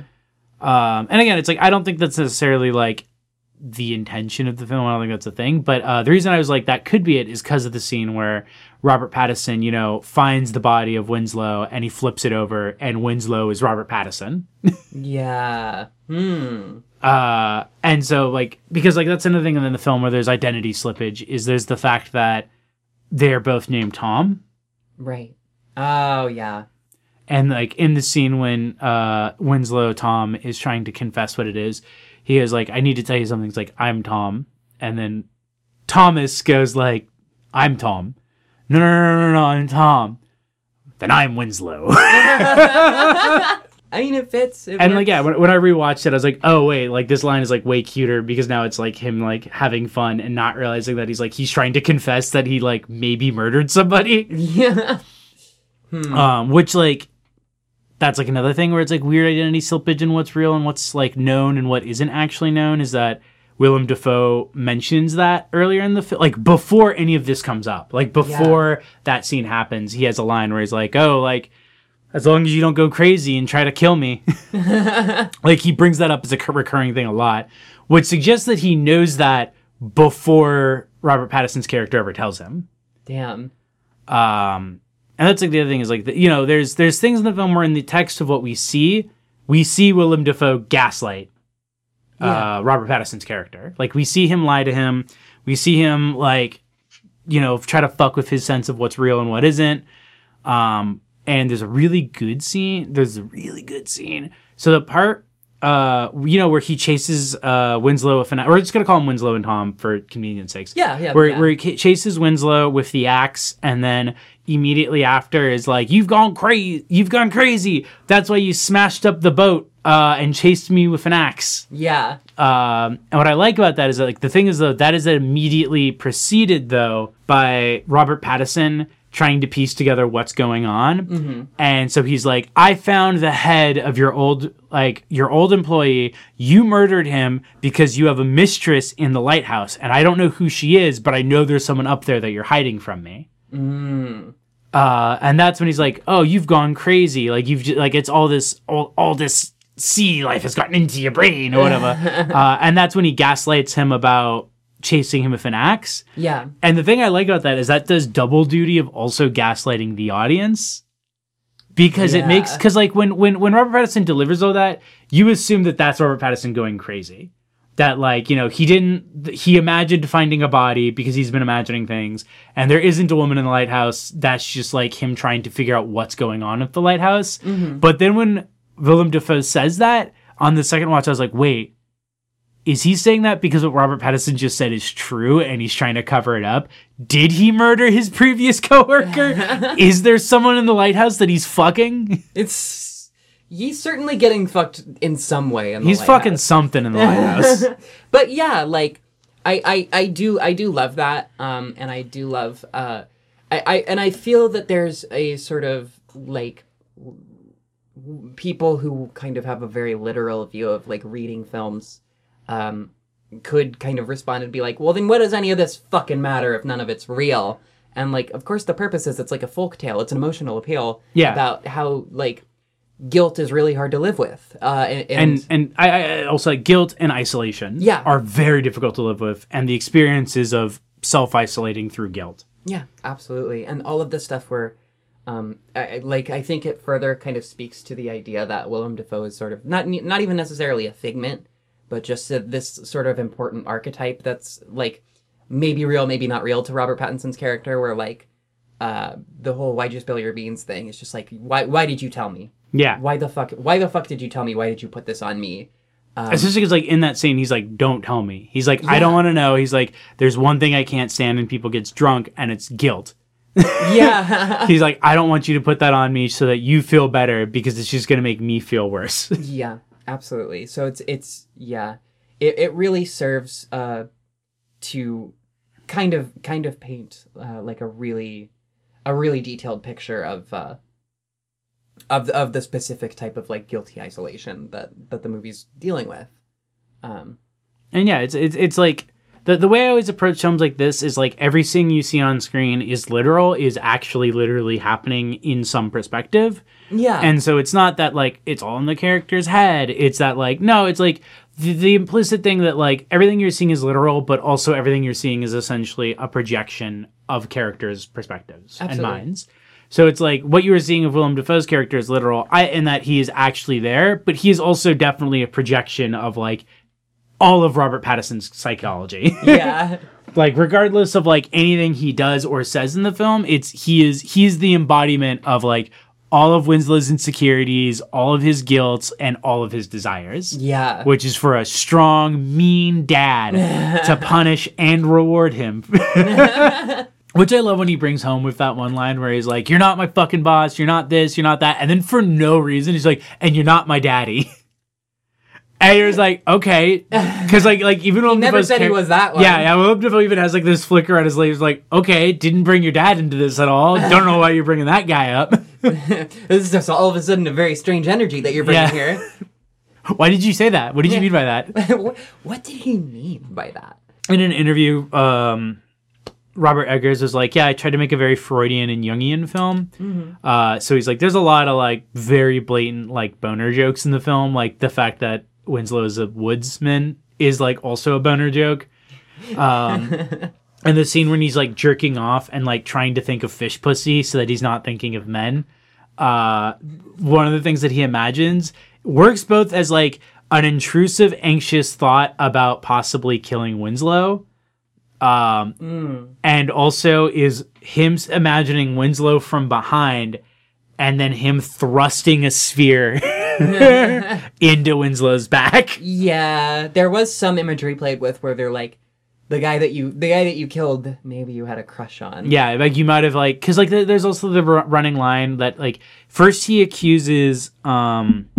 Um, and, again, it's like, I don't think that's necessarily, like, the intention of the film. I don't think that's a thing. But uh, the reason I was like, that could be it is because of the scene where... Robert Pattinson, you know, finds the body of Winslow and he flips it over and Winslow is Robert Pattinson. Yeah. Hmm. Uh, and so, like, because, like, that's another thing in the film where there's identity slippage is there's the fact that they're both named Tom. Right. Oh, yeah. And, like, in the scene when uh, Winslow Tom is trying to confess what it is, he is like, I need to tell you something. It's like, I'm Tom. And then Thomas goes like, I'm Tom. No, no, no, no, no, no, I'm Tom. Then I'm Winslow. I mean, it fits. It and, works. Like, yeah, when, when I rewatched it, I was like, oh, wait, like, this line is, like, way cuter because now it's, like, him, like, having fun and not realizing that he's, like, he's trying to confess that he, like, maybe murdered somebody. Yeah. Hmm. Um, which, like, that's, like, another thing where it's, like, weird identity slippage and what's real and what's, like, known and what isn't actually known is that Willem Dafoe mentions that earlier in the film, like before any of this comes up, like before yeah. that scene happens, he has a line where he's like, oh, like, as long as you don't go crazy and try to kill me. Like he brings that up as a recurring thing a lot, which suggests that he knows that before Robert Pattinson's character ever tells him. Damn. Um, and that's like the other thing is like, the, you know, there's, there's things in the film where in the text of what we see, we see Willem Dafoe gaslight Yeah. Uh, Robert Pattinson's character. Like, we see him lie to him. We see him, like, you know, try to fuck with his sense of what's real and what isn't. Um, and there's a really good scene. There's a really good scene. So the part, uh, you know, where he chases uh, Winslow, if an, or we're just going to call him Winslow and Tom for convenience sakes. Yeah, yeah. Where, yeah. where he ca- chases Winslow with the axe, and then immediately after is like, you've gone crazy. You've gone crazy. That's why you smashed up the boat. Uh, and chased me with an axe. Yeah. Um, and what I like about that is that, like, the thing is, though, that is immediately preceded, though, by Robert Pattinson trying to piece together what's going on. Mm-hmm. And so he's like, I found the head of your old, like, your old employee. You murdered him because you have a mistress in the lighthouse. And I don't know who she is, but I know there's someone up there that you're hiding from me. Mm. Uh, and that's when he's like, oh, you've gone crazy. Like, you've, like, it's all this, all, all this, sea life has gotten into your brain or whatever. uh, and that's when he gaslights him about chasing him with an axe. Yeah. And the thing I like about that is that does double duty of also gaslighting the audience. Because yeah. it makes... Because, like, when, when, when Robert Pattinson delivers all that, you assume that that's Robert Pattinson going crazy. That, like, you know, he didn't... He imagined finding a body because he's been imagining things. And there isn't a woman in the lighthouse. That's just, like, him trying to figure out what's going on at the lighthouse. Mm-hmm. But then when... Willem Dafoe says that on the second watch, I was like, wait, is he saying that because what Robert Pattinson just said is true and he's trying to cover it up? Did he murder his previous coworker? Is there someone in the lighthouse that he's fucking? It's he's certainly getting fucked in some way in the he's lighthouse. Fucking something in the lighthouse. But yeah, like I, I I do I do love that, um and I do love uh I, I and I feel that there's a sort of like people who kind of have a very literal view of like reading films um, could kind of respond and be like, well, then what does any of this fucking matter if none of it's real? And like, of course the purpose is it's like a folk tale. It's an emotional appeal yeah. about how like guilt is really hard to live with. Uh, and and, and I, I also like guilt and isolation yeah. are very difficult to live with. And the experiences of self-isolating through guilt. Yeah, absolutely. And all of this stuff where Um, I, like, I think it further kind of speaks to the idea that Willem Dafoe is sort of not not even necessarily a figment, but just a, this sort of important archetype that's, like, maybe real, maybe not real to Robert Pattinson's character, where, like, uh, the whole why'd you spill your beans thing is just like, why why did you tell me? Yeah. Why the fuck, why the fuck did you tell me? Why did you put this on me? Um, it's just because, like, in that scene, he's like, don't tell me. He's like, yeah. I don't want to know. He's like, there's one thing I can't stand when people gets drunk, and it's guilt. Yeah. He's like, I don't want you to put that on me so that you feel better because it's just going to make me feel worse. Yeah, absolutely. So it's, it's yeah, it it really serves uh, to kind of, kind of paint uh, like a really, a really detailed picture of, uh, of, of the specific type of like guilty isolation that, that the movie's dealing with. Um, and yeah, it's, it's, it's like, The the way I always approach films like this is like every scene you see on screen is literal, is actually literally happening in some perspective. Yeah. And so it's not that like it's all in the character's head. It's that like, no, it's like the, the implicit thing that like everything you're seeing is literal, but also everything you're seeing is essentially a projection of characters' perspectives Absolutely. And minds. So it's like what you were seeing of Willem Dafoe's character is literal I, in that he is actually there, but he is also definitely a projection of like all of Robert Pattinson's psychology. Yeah. Like, regardless of, like, anything he does or says in the film, it's, he is, he's the embodiment of, like, all of Winslow's insecurities, all of his guilt, and all of his desires. Yeah. Which is for a strong, mean dad to punish and reward him. Which I love when he brings home with that one line where he's like, you're not my fucking boss, you're not this, you're not that. And then for no reason, he's like, and you're not my daddy. And it was like, okay, because like like even Willem never said car- he was that one. Yeah, yeah. Willem Dafoe even has like this flicker on his legs, like, okay, didn't bring your dad into this at all. Don't know why you're bringing that guy up. This is just all of a sudden a very strange energy that you're bringing yeah. here. Why did you say that? What did yeah. you mean by that? what, what did he mean by that? In an interview, um, Robert Eggers was like, yeah, I tried to make a very Freudian and Jungian film. Mm-hmm. Uh, so he's like, there's a lot of like very blatant like boner jokes in the film. Like the fact that Winslow is a woodsman is like also a boner joke. Um, and the scene when he's like jerking off and like trying to think of fish pussy so that he's not thinking of men. Uh, one of the things that he imagines works both as like an intrusive, anxious thought about possibly killing Winslow. Um, mm. and also is him imagining Winslow from behind and then him thrusting a sphere into Winslow's back. Yeah. There was some imagery played with where they're like, the guy that you, the guy that you killed, maybe you had a crush on. Yeah. Like you might've like, cause like th- there's also the r- running line that like first he accuses, um,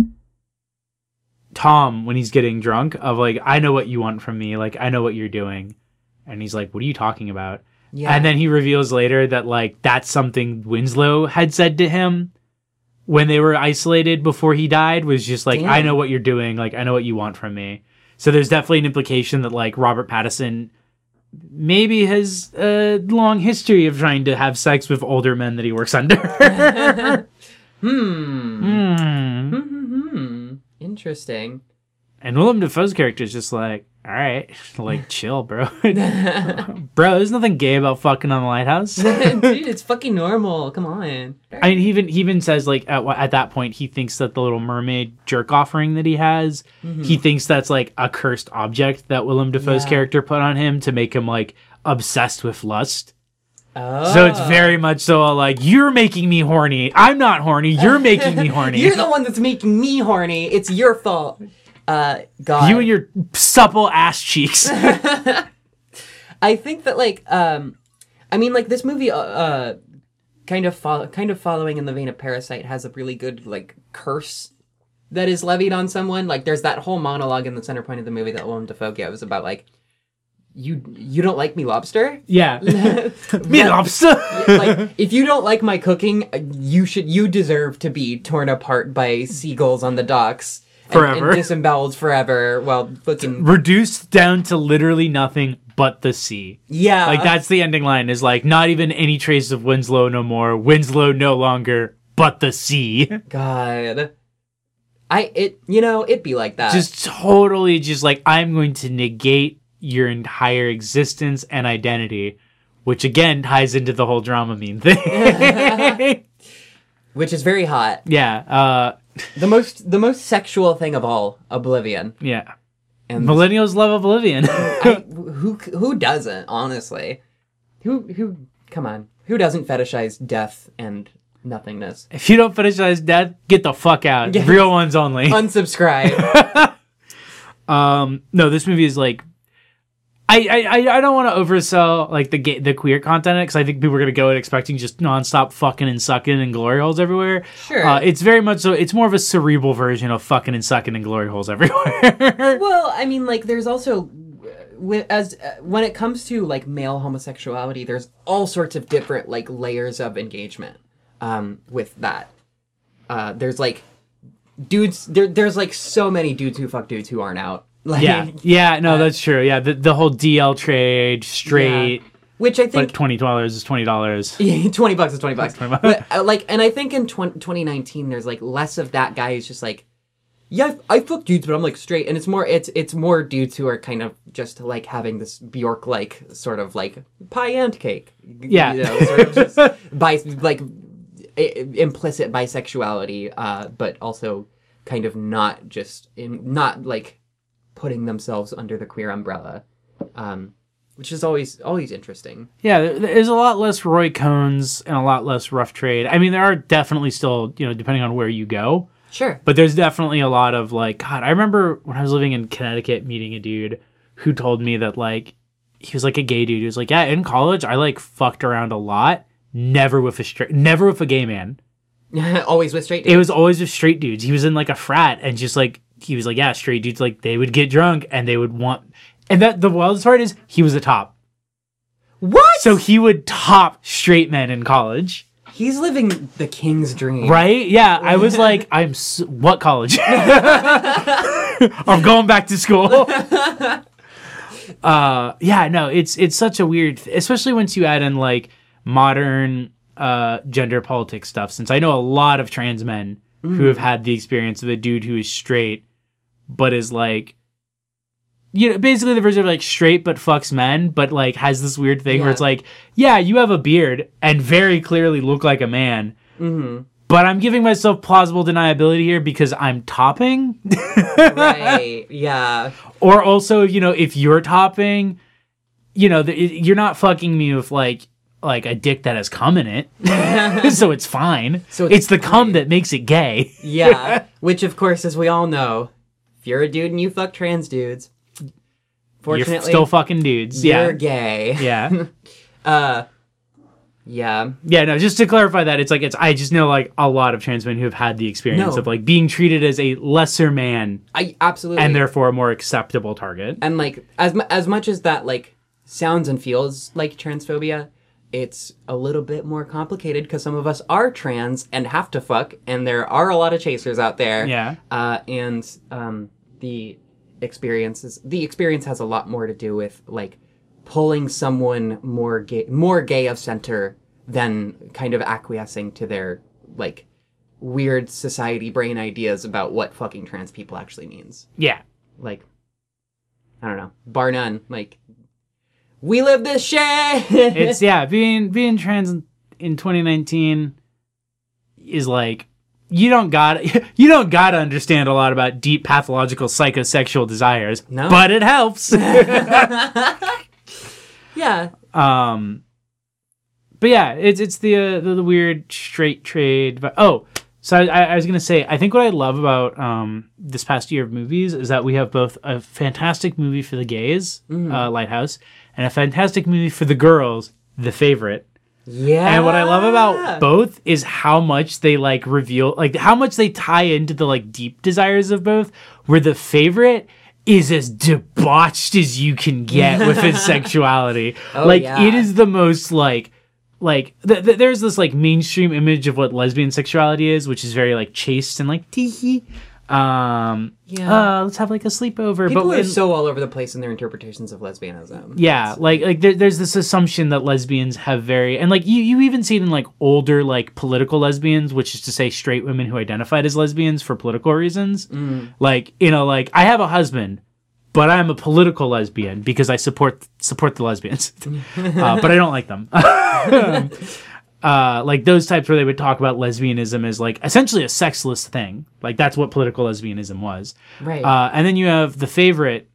Tom when he's getting drunk of like, I know what you want from me. Like, I know what you're doing. And he's like, what are you talking about? Yeah. And then he reveals later that, like, that's something Winslow had said to him when they were isolated before he died, was just like, damn. I know what you're doing. Like, I know what you want from me. So there's definitely an implication that, like, Robert Pattinson maybe has a long history of trying to have sex with older men that he works under. hmm. Hmm. Hmm. Interesting. And Willem Dafoe's character is just like, all right, like, chill, bro. Bro, there's nothing gay about fucking on the lighthouse. Dude, it's fucking normal. Come on. I mean, he even, he even says, like, at, at that point, he thinks that the Little Mermaid jerk offering that he has, mm-hmm. he thinks that's, like, a cursed object that Willem Dafoe's yeah. character put on him to make him, like, obsessed with lust. Oh. So it's very much so, like, you're making me horny. I'm not horny. You're making me horny. You're the one that's making me horny. It's your fault. Uh, God. You and your supple ass cheeks. I think that, like, um, I mean, like, this movie, uh, uh kind of fo- kind of following in the vein of Parasite, has a really good, like, curse that is levied on someone. Like, there's that whole monologue in the center point of the movie that Willem Dafoe gives about, like, you you don't like me lobster? Yeah. Me lobster? Like, if you don't like my cooking, you should, you deserve to be torn apart by seagulls on the docks. Forever. And, and disemboweled forever while fucking... reduced down to literally nothing but the sea. Yeah. Like, that's the ending line, is, like, not even any trace of Winslow no more. Winslow no longer, but the sea. God. I, it, you know, it'd be like that. Just totally just, like, I'm going to negate your entire existence and identity, which, again, ties into the whole Dramamine thing. Which is very hot. Yeah, uh... The most the most sexual thing of all, Oblivion. Yeah. And millennials love Oblivion. I, who who doesn't, honestly? Who, who, come on. Who doesn't fetishize death and nothingness? If you don't fetishize death, get the fuck out. Yes. Real ones only. Unsubscribe. um, no, this movie is like... I, I, I don't want to oversell, like, the gay, the queer content, because I think people are going to go in expecting just nonstop fucking and sucking and glory holes everywhere. Sure. Uh, it's very much so, it's more of a cerebral version of fucking and sucking and glory holes everywhere. Well, I mean, like, there's also, as uh, when it comes to, like, male homosexuality, there's all sorts of different, like, layers of engagement um, with that. Uh, there's, like, dudes, there, there's, like, so many dudes who fuck dudes who aren't out. Like, yeah, yeah, no, uh, that's true. Yeah, the the whole D L trade, straight, yeah. Which I think, but twenty dollars is twenty dollars. Yeah, twenty bucks is twenty bucks. twenty bucks. But, uh, like, and I think in twenty nineteen, there's like less of that guy who's just like, yeah, I, I fuck dudes, but I'm like straight, and it's more, it's it's more dudes who are kind of just like having this Bjork like sort of like pie and cake. Yeah, you know, sort of just bi- like I- implicit bisexuality, uh, but also kind of not just in, not like. Putting themselves under the queer umbrella, um, which is always always interesting. Yeah, there's a lot less Roy Cohn's and a lot less rough trade. I mean, there are definitely still, you know, depending on where you go. Sure. But there's definitely a lot of, like, God, I remember when I was living in Connecticut meeting a dude who told me that, like, he was, like, a gay dude. He was like, yeah, in college, I, like, fucked around a lot. Never with a straight, never with a gay man. Always with straight dudes. It was always with straight dudes. He was in, like, a frat and just, like, he was like, yeah, straight dudes, like, they would get drunk and they would want... And that the wildest part is he was a top. What? So he would top straight men in college. He's living the king's dream. Right? Yeah. I was like, I'm so, what college? I'm going back to school. Uh, yeah, no, it's it's such a weird, especially once you add in like modern uh, gender politics stuff, since I know a lot of trans men mm. who have had the experience of a dude who is straight, but is like, you know, basically the version of like straight but fucks men, but like has this weird thing yeah. where it's like, yeah, you have a beard and very clearly look like a man, mm-hmm. but I'm giving myself plausible deniability here because I'm topping. Right, yeah. Or also, you know, if you're topping, you know, the, you're not fucking me with like like a dick that has cum in it. So it's fine. So it's, it's the fine. Cum that makes it gay. Yeah, which of course, as we all know, if you're a dude and you fuck trans dudes, fortunately, you're still fucking dudes. You're yeah. gay. Yeah. uh, yeah. Yeah, no, just to clarify that, it's like, it's, I just know like a lot of trans men who have had the experience no. of like being treated as a lesser man. I absolutely. And therefore a more acceptable target. And like, as as much as that like sounds and feels like transphobia, it's a little bit more complicated because some of us are trans and have to fuck, and there are a lot of chasers out there. Yeah. Uh, and um, the experiences, the experience has a lot more to do with like pulling someone more gay, more gay of center than kind of acquiescing to their like weird society brain ideas about what fucking trans people actually means. Yeah. Like, I don't know, bar none. Like, we live this shit. It's yeah, being being trans in twenty nineteen is like, you don't got you don't got to understand a lot about deep pathological psychosexual desires. No. But it helps. Yeah. Um but yeah, it's it's the uh, the, the weird straight trade. But oh, so I, I was going to say, I think what I love about um, this past year of movies is that we have both a fantastic movie for the gays, mm. uh, Lighthouse, and a fantastic movie for the girls, The Favorite. Yeah. And what I love about both is how much they like reveal, like how much they tie into the like deep desires of both, where The Favorite is as debauched as you can get with its sexuality. Oh, like yeah. It is the most like, like th- th- there's this like mainstream image of what lesbian sexuality is, which is very like chaste and like teehee. Um, yeah. Uh, let's have like a sleepover. People but when, are so all over the place in their interpretations of lesbianism. Yeah, it's, like like there, there's this assumption that lesbians have very, and like you you even see it in like older like political lesbians, which is to say straight women who identified as lesbians for political reasons. Mm. Like, you know, like I have a husband, but I'm a political lesbian because I support support the lesbians, uh, but I don't like them. um, Uh, like those types where they would talk about lesbianism as like essentially a sexless thing. Like that's what political lesbianism was. Right. Uh, and then you have The Favorite,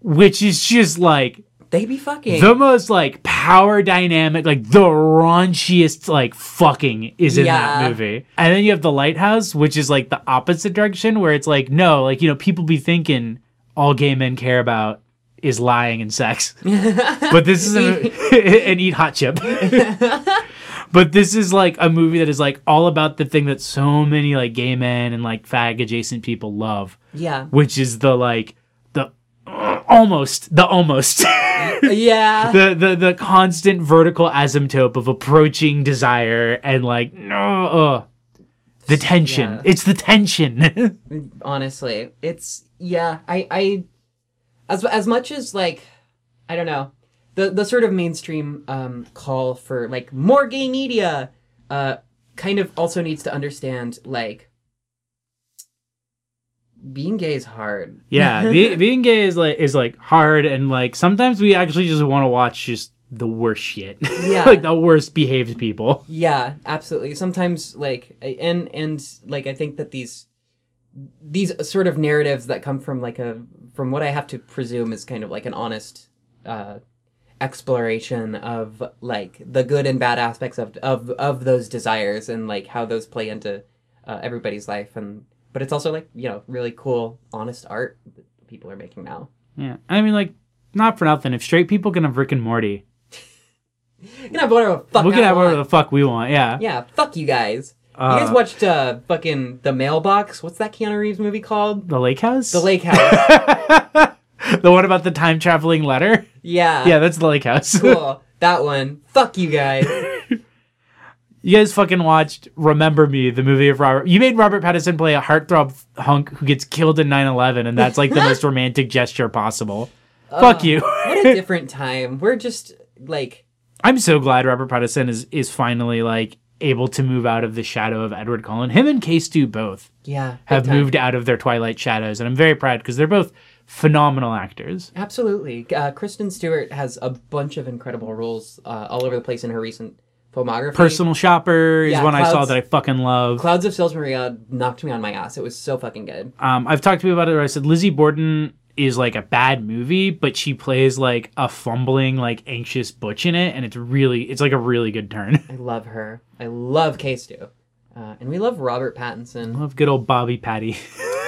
which is just like, they be fucking. The most like power dynamic, like the raunchiest like fucking is in yeah. that movie. And then you have The Lighthouse, which is like the opposite direction where it's like, no, like, you know, people be thinking all gay men care about is lying and sex. But this is a, and eat hot chip. But this is, like, a movie that is, like, all about the thing that so many, like, gay men and, like, fag-adjacent people love. Yeah. Which is the, like, the uh, almost, the almost. Yeah. The, the the constant vertical asymptote of approaching desire and, like, no, uh, the tension. Yeah. It's the tension. Honestly. It's, yeah, I, I, as as much as, like, I don't know. The the sort of mainstream um, call for, like, more gay media uh, kind of also needs to understand, like, being gay is hard. Yeah, be, being gay is, like, is like hard, and, like, sometimes we actually just want to watch just the worst shit. Yeah. Like, the worst behaved people. Yeah, absolutely. Sometimes, like, and, and like, I think that these... these sort of narratives that come from, like, a... from what I have to presume is kind of, like, an honest... Uh, exploration of like the good and bad aspects of of of those desires and like how those play into uh, everybody's life, and but it's also like, you know, really cool honest art that people are making now. Yeah, I mean, like, not for nothing, if straight people can have Rick and Morty, you can have whatever the fuck we can have whatever the fuck we want. Yeah, yeah, fuck you guys. Uh, you guys watched uh, fucking The Mailbox? What's that Keanu Reeves movie called? The Lake House. The Lake House. The one about the time traveling letter? Yeah. Yeah, that's The Lake House. Cool. That one. Fuck you guys. You guys fucking watched Remember Me, the movie of Robert. You made Robert Pattinson play a heartthrob hunk who gets killed in nine eleven, and that's like the most romantic gesture possible. Uh, Fuck you. What a different time. We're just like... I'm so glad Robert Pattinson is, is finally like able to move out of the shadow of Edward Cullen. Him and Case Two both yeah, have time. moved out of their Twilight shadows, and I'm very proud because they're both phenomenal actors. Absolutely. Uh, Kristen Stewart has a bunch of incredible roles uh, all over the place in her recent... filmography. Personal Shopper is yeah, one Clouds, I saw that I fucking love. Clouds of Sils Maria knocked me on my ass. It was so fucking good. Um, I've talked to people about it where I said Lizzie Borden is like a bad movie, but she plays like a fumbling, like anxious butch in it, and it's really, it's like a really good turn. I love her. I love Case Two. Uh, and we love Robert Pattinson. I love good old Bobby Patty.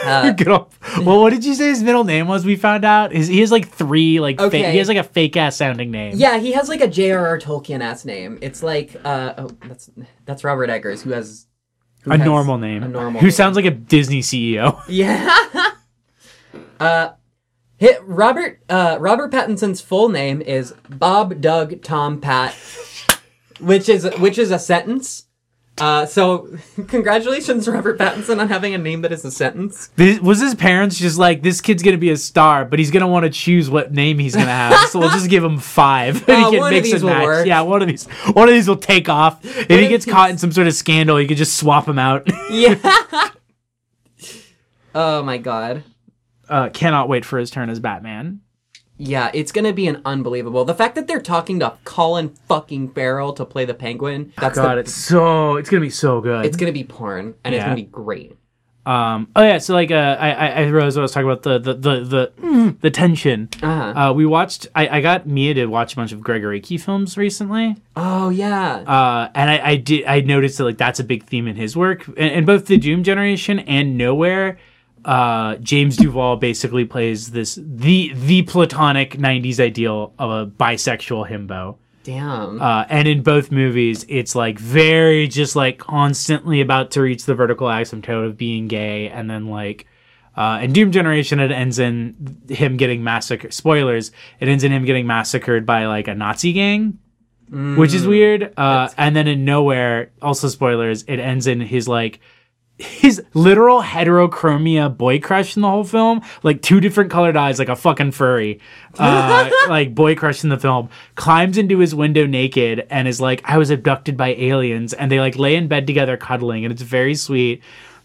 Uh, good old, well, what did you say his middle name was? We found out his, he has like three like okay. fa- he has like a fake ass sounding name. Yeah, he has like a J R R Tolkien ass name. It's like uh, oh, that's that's Robert Eggers who has who a has normal name. A normal who name. Sounds like a Disney C E O. Yeah. uh, hit Robert uh, Robert Pattinson's full name is Bob Doug Tom Pat, which is which is a sentence. Uh, so, congratulations, Robert Pattinson, on having a name that is a sentence. This, was his parents just like, this kid's going to be a star, but he's going to want to choose what name he's going to have, so we'll just give him five. And uh, he can mix and match. Work. Yeah, one of these one of these will take off. If one he gets these... caught in some sort of scandal, you can just swap him out. Yeah. Oh, my God. Uh, cannot wait for his turn as Batman. Yeah, it's going to be an unbelievable... The fact that they're talking to Colin fucking Farrell to play the Penguin... That's God, the... it's so... It's going to be so good. It's going to be porn, and yeah. It's going to be great. Um, oh, yeah, so, like, uh, I, I, I realized what I was talking about, the the the the, mm, the tension. Uh-huh. Uh, we watched... I, I got Mia to watch a bunch of Gregory Araki films recently. Oh, yeah. Uh, and I, I, did, I noticed that, like, that's a big theme in his work. And, and both The Doom Generation and Nowhere... Uh, James Duval basically plays this the the platonic nineties ideal of a bisexual himbo. Damn. Uh, and in both movies, it's like very just like constantly about to reach the vertical asymptote of being gay, and then like uh, in Doom Generation, it ends in him getting massacred. Spoilers. It ends in him getting massacred by like a Nazi gang, mm, which is weird. Uh, and then in Nowhere, also spoilers, it ends in his like. His literal heterochromia boy crush in the whole film, like two different colored eyes, like a fucking furry, uh, like boy crush in the film, climbs into his window naked and is like, I was abducted by aliens. And they like lay in bed together cuddling, and it's very sweet.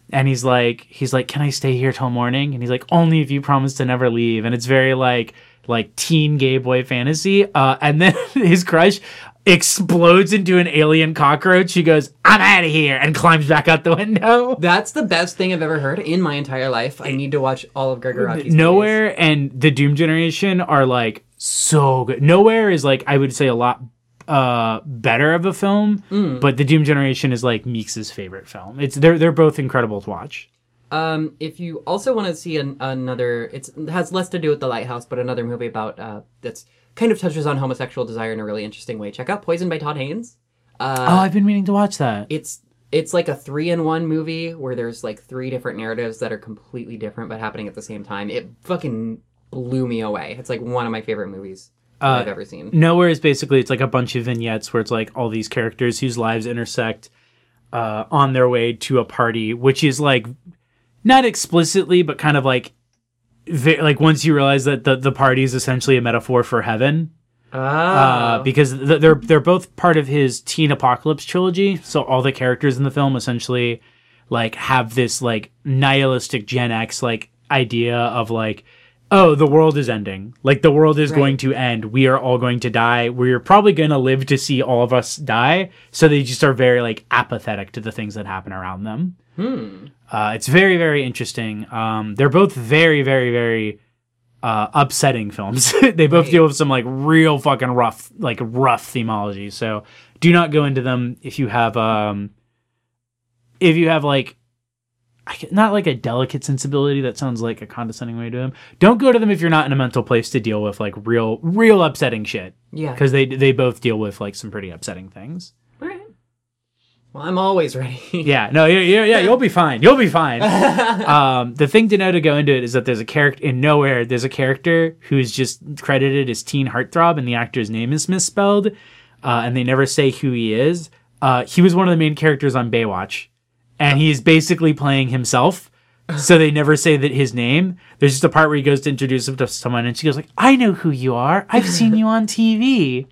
And he's like, he's like, can I stay here till morning? And he's like, only if you promise to never leave. And it's very like, like teen gay boy fantasy. Uh, and then his crush explodes into an alien cockroach. She goes, I'm out of here, and climbs back out the window. That's the best thing I've ever heard in my entire life. I need to watch all of Gregory Araki's Nowhere movies. And The Doom Generation are like so good. Nowhere is like, I would say, a lot uh, better of a film, mm. but The Doom Generation is like Meeks' favorite film. It's they're they're both incredible to watch. Um, if you also want to see an, another, it's, it has less to do with The Lighthouse, but another movie about uh, that's. kind of touches on homosexual desire in a really interesting way. Check out Poison by Todd Haynes. Uh, oh, I've been meaning to watch that. It's it's like a three-in-one movie where there's like three different narratives that are completely different but happening at the same time. It fucking blew me away. It's like one of my favorite movies uh, I've ever seen. Nowhere is basically, it's like a bunch of vignettes where it's like all these characters whose lives intersect uh, on their way to a party, which is like, not explicitly, but kind of like, like once you realize that the, the party is essentially a metaphor for heaven, oh. uh, because they're they're both part of his teen apocalypse trilogy. So all the characters in the film essentially like have this like nihilistic Gen X like idea of like, oh, the world is ending. Like the world is right. going to end. We are all going to die. We're probably going to live to see all of us die. So they just are very like apathetic to the things that happen around them. Hmm. Uh, it's very, very interesting. Um, they're both very, very, very uh, upsetting films. They both right. deal with some like real fucking rough, like rough themology. So do not go into them if you have, um, if you have like, not like a delicate sensibility. That sounds like a condescending way to them. Don't go to them if you're not in a mental place to deal with like real, real upsetting shit. Yeah. Because they they both deal with like some pretty upsetting things. Well, I'm always ready. yeah, no, yeah, yeah, you'll be fine. You'll be fine. um, the thing to know to go into it is that there's a character in Nowhere. There's a character who is just credited as teen heartthrob, and the actor's name is misspelled, uh, and they never say who he is. Uh, he was one of the main characters on Baywatch, and he is basically playing himself. So they never say that his name. There's just a part where he goes to introduce him to someone, and she goes like, "I know who you are. I've seen you on T V."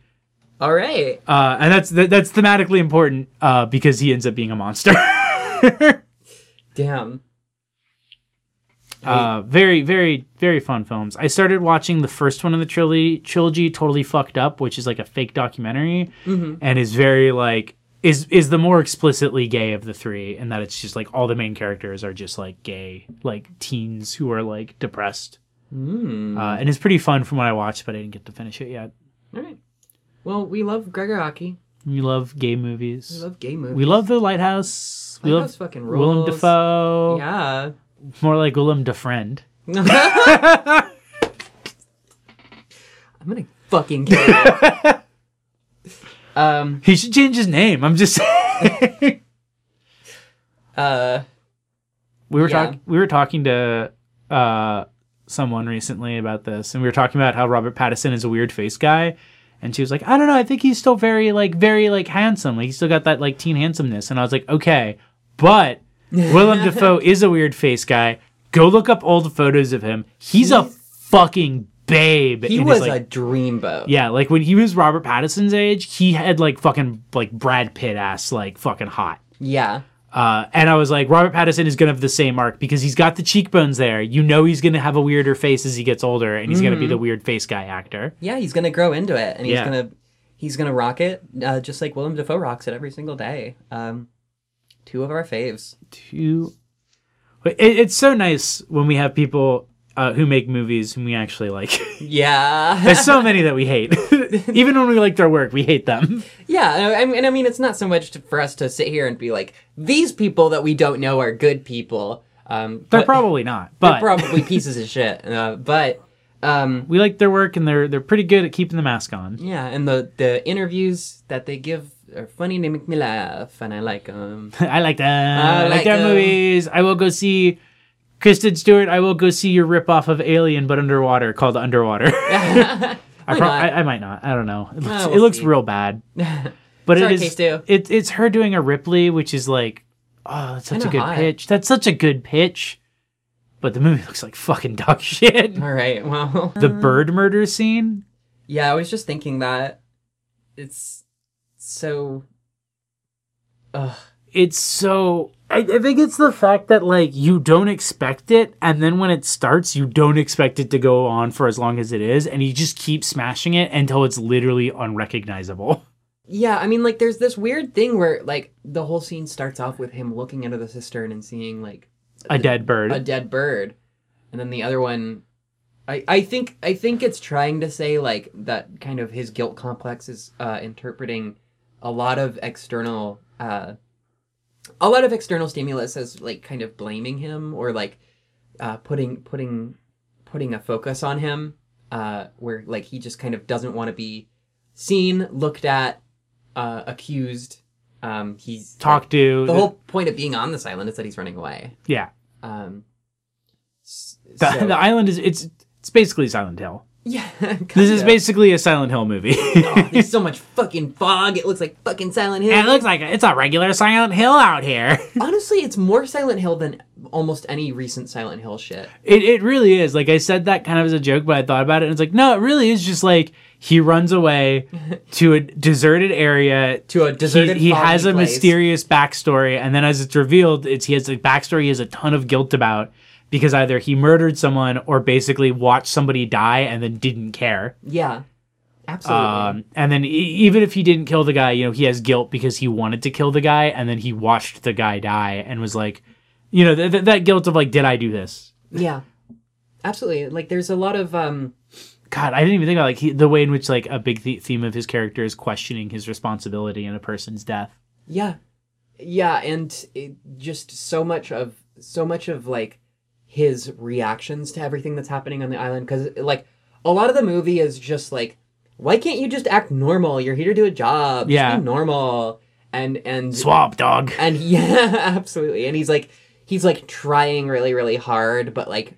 All right. Uh, and that's that's thematically important uh, because he ends up being a monster. Damn. Uh, very, very, very fun films. I started watching the first one of the trilogy, trilogy Totally Fucked Up, which is like a fake documentary, mm-hmm. and is very like. Is is the more explicitly gay of the three, in that it's just like all the main characters are just like gay, like teens who are like depressed. Mm. Uh, and it's pretty fun from what I watched, but I didn't get to finish it yet. All right. Well, we love Gregory Araki. We love gay movies. We love gay movies. We love The Lighthouse. Lighthouse we love fucking rules. Willem Dafoe. Yeah. More like Willem Defriend. I'm gonna fucking kill you. Um, he should change his name. I'm just saying. uh, we were yeah. talking. We were talking to uh, someone recently about this, and we were talking about how Robert Pattinson is a weird face guy, and she was like, "I don't know. I think he's still very like very like handsome. Like he's still got that like teen handsomeness." And I was like, "Okay, but Willem Dafoe is a weird face guy. Go look up old photos of him. He's a fucking." Babe, he was his, like, a dreamboat. Yeah, like when he was Robert Pattinson's age, he had like fucking like Brad Pitt ass, like fucking hot. Yeah. Uh, and I was like, Robert Pattinson is gonna have the same arc because he's got the cheekbones there. You know, he's gonna have a weirder face as he gets older, and he's mm-hmm. gonna be the weird face guy actor. Yeah, he's gonna grow into it, and he's yeah. gonna he's gonna rock it, uh, just like Willem Dafoe rocks it every single day. Um, two of our faves. Two. It, it's so nice when we have people. Uh, who make movies whom we actually like. Yeah. There's so many that we hate. Even when we like their work, we hate them. Yeah, and, and I mean, it's not so much to, for us to sit here and be like, these people that we don't know are good people. Um, they're but, probably not. But... They're probably pieces of shit. Uh, but... Um, we like their work, and they're they're pretty good at keeping the mask on. Yeah, and the, the interviews that they give are funny, and they make me laugh, and I like them. I like them. I like, like their them. movies. I will go see... Kristen Stewart, I will go see your ripoff of Alien, but underwater, called Underwater. I, pro- I, I might not. I don't know. It looks, oh, we'll it looks real bad. But it's it is. Case too. It, it's her doing a Ripley, which is like, oh, that's such Kinda a good hot. pitch. That's such a good pitch. But the movie looks like fucking dog shit. All right. Well, the bird murder scene. Yeah, I was just thinking that. It's so. Ugh. It's so. I, I think it's the fact that, like, you don't expect it, and then when it starts, you don't expect it to go on for as long as it is, and you just keep smashing it until it's literally unrecognizable. Yeah, I mean, like, there's this weird thing where, like, the whole scene starts off with him looking into the cistern and seeing, like... A the, dead bird. A dead bird. And then the other one... I, I think I think it's trying to say, like, that kind of his guilt complex is uh, interpreting a lot of external... Uh, A lot of external stimulus as, like, kind of blaming him or, like, uh, putting putting putting a focus on him uh, where, like, he just kind of doesn't want to be seen, looked at, uh, accused. Um, he's... Talked like, to. The whole point of being on this island is that he's running away. Yeah. Um, so. the, the island is... It's it's basically Silent Hill. Yeah. This is basically a Silent Hill movie. Oh, there's so much fucking fog. It looks like fucking Silent Hill. And it looks like a, it's a regular Silent Hill out here. Honestly, it's more Silent Hill than almost any recent Silent Hill shit. It it really is. Like, I said that kind of as a joke, but I thought about it, and it's like, no, it really is just like, he runs away to a deserted area. To a deserted He, he has a place. mysterious backstory, and then as it's revealed, it's he has a backstory he has a ton of guilt about. Because either he murdered someone or basically watched somebody die and then didn't care. Yeah, absolutely. Um, and then e- even if he didn't kill the guy, you know, he has guilt because he wanted to kill the guy and then he watched the guy die and was like, you know, th- th- that guilt of like, did I do this? Yeah, absolutely. Like there's a lot of... Um... God, I didn't even think about like he, the way in which like a big th- theme of his character is questioning his responsibility in a person's death. Yeah. Yeah. And it, just so much of so much of like... his reactions to everything that's happening on the island. Because, like, a lot of the movie is just, like, why can't you just act normal? You're here to do a job. Yeah. Just be normal. And, and... Swamp dog. And, yeah, absolutely. And he's, like, he's, like, trying really, really hard, but, like,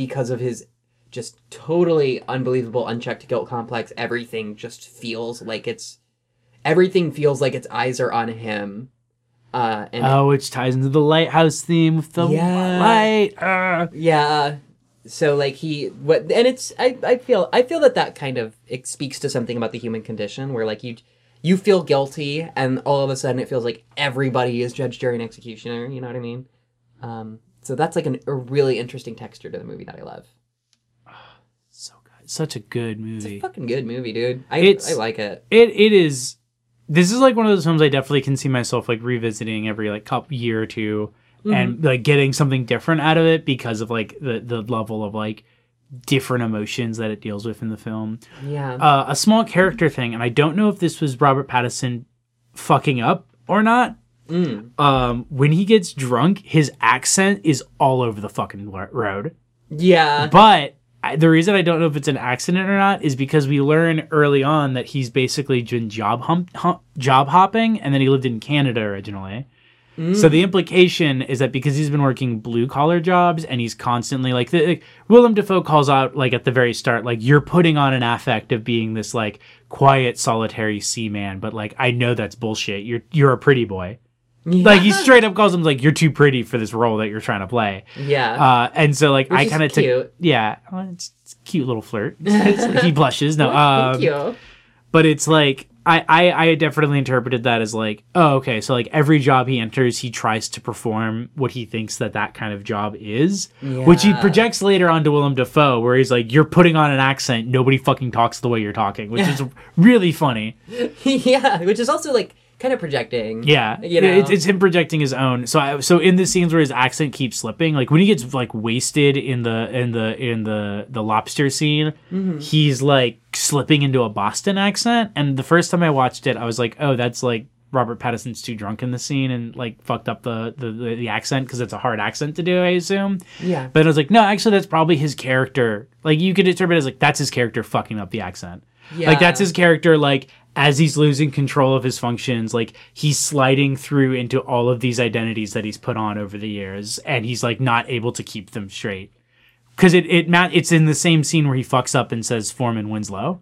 because of his just totally unbelievable, unchecked guilt complex, everything just feels like it's... everything feels like its eyes are on him. Uh, and oh, which ties into the lighthouse theme with the yeah. light. Uh. Yeah. So like he, what, and it's, I, I feel, I feel that that kind of, it speaks to something about the human condition where like you, you feel guilty and all of a sudden it feels like everybody is judge, jury, and executioner. You know what I mean? Um, so that's like an, a really interesting texture to the movie that I love. Such a good movie. It's a fucking good movie, dude. I it's, I like it. It it is. This is like one of those films I definitely can see myself like revisiting every like couple year or two, mm-hmm. and like getting something different out of it because of like the the level of like different emotions that it deals with in the film. Yeah. Uh, a small character thing, and I don't know if this was Robert Pattinson fucking up or not. Mm. Um, when he gets drunk, his accent is all over the fucking road. Yeah. But. The reason I don't know if it's an accident or not is because we learn early on that he's basically been job hump, hump, job hopping, and then he lived in Canada originally. Mm. So the implication is that because he's been working blue-collar jobs and he's constantly, like, the, like, Willem Dafoe calls out, like, at the very start, like, you're putting on an affect of being this, like, quiet, solitary seaman, but, like, I know that's bullshit. You're you're a pretty boy. Yeah. Like, he straight up calls him, like, you're too pretty for this role that you're trying to play. Yeah. Uh, and so, like, Which I kind of took... Yeah. Well, it's, it's a cute little flirt. He blushes. No. Um, Thank you. But it's, like, I, I, I definitely interpreted that as, like, oh, okay, so, like, every job he enters, he tries to perform what he thinks that that kind of job is, yeah. which he projects later on to Willem Dafoe, where he's like, you're putting on an accent, nobody fucking talks the way you're talking, which is really funny. Yeah, which is also, like... kind of projecting. Yeah. You know? It's, it's him projecting his own. So I, so in the scenes where his accent keeps slipping, like when he gets like wasted in the in the in the, the lobster scene, mm-hmm. he's like slipping into a Boston accent. And the first time I watched it, I was like, oh, that's like Robert Pattinson's too drunk in the scene and like fucked up the the, the, the accent because it's a hard accent to do, I assume. Yeah. But I was like, no, actually that's probably his character. Like you could interpret it as like that's his character fucking up the accent. Yeah. Like that's his character like as he's losing control of his functions, like he's sliding through into all of these identities that he's put on over the years, and he's like not able to keep them straight. Because it it it's in the same scene where he fucks up and says Foreman Winslow.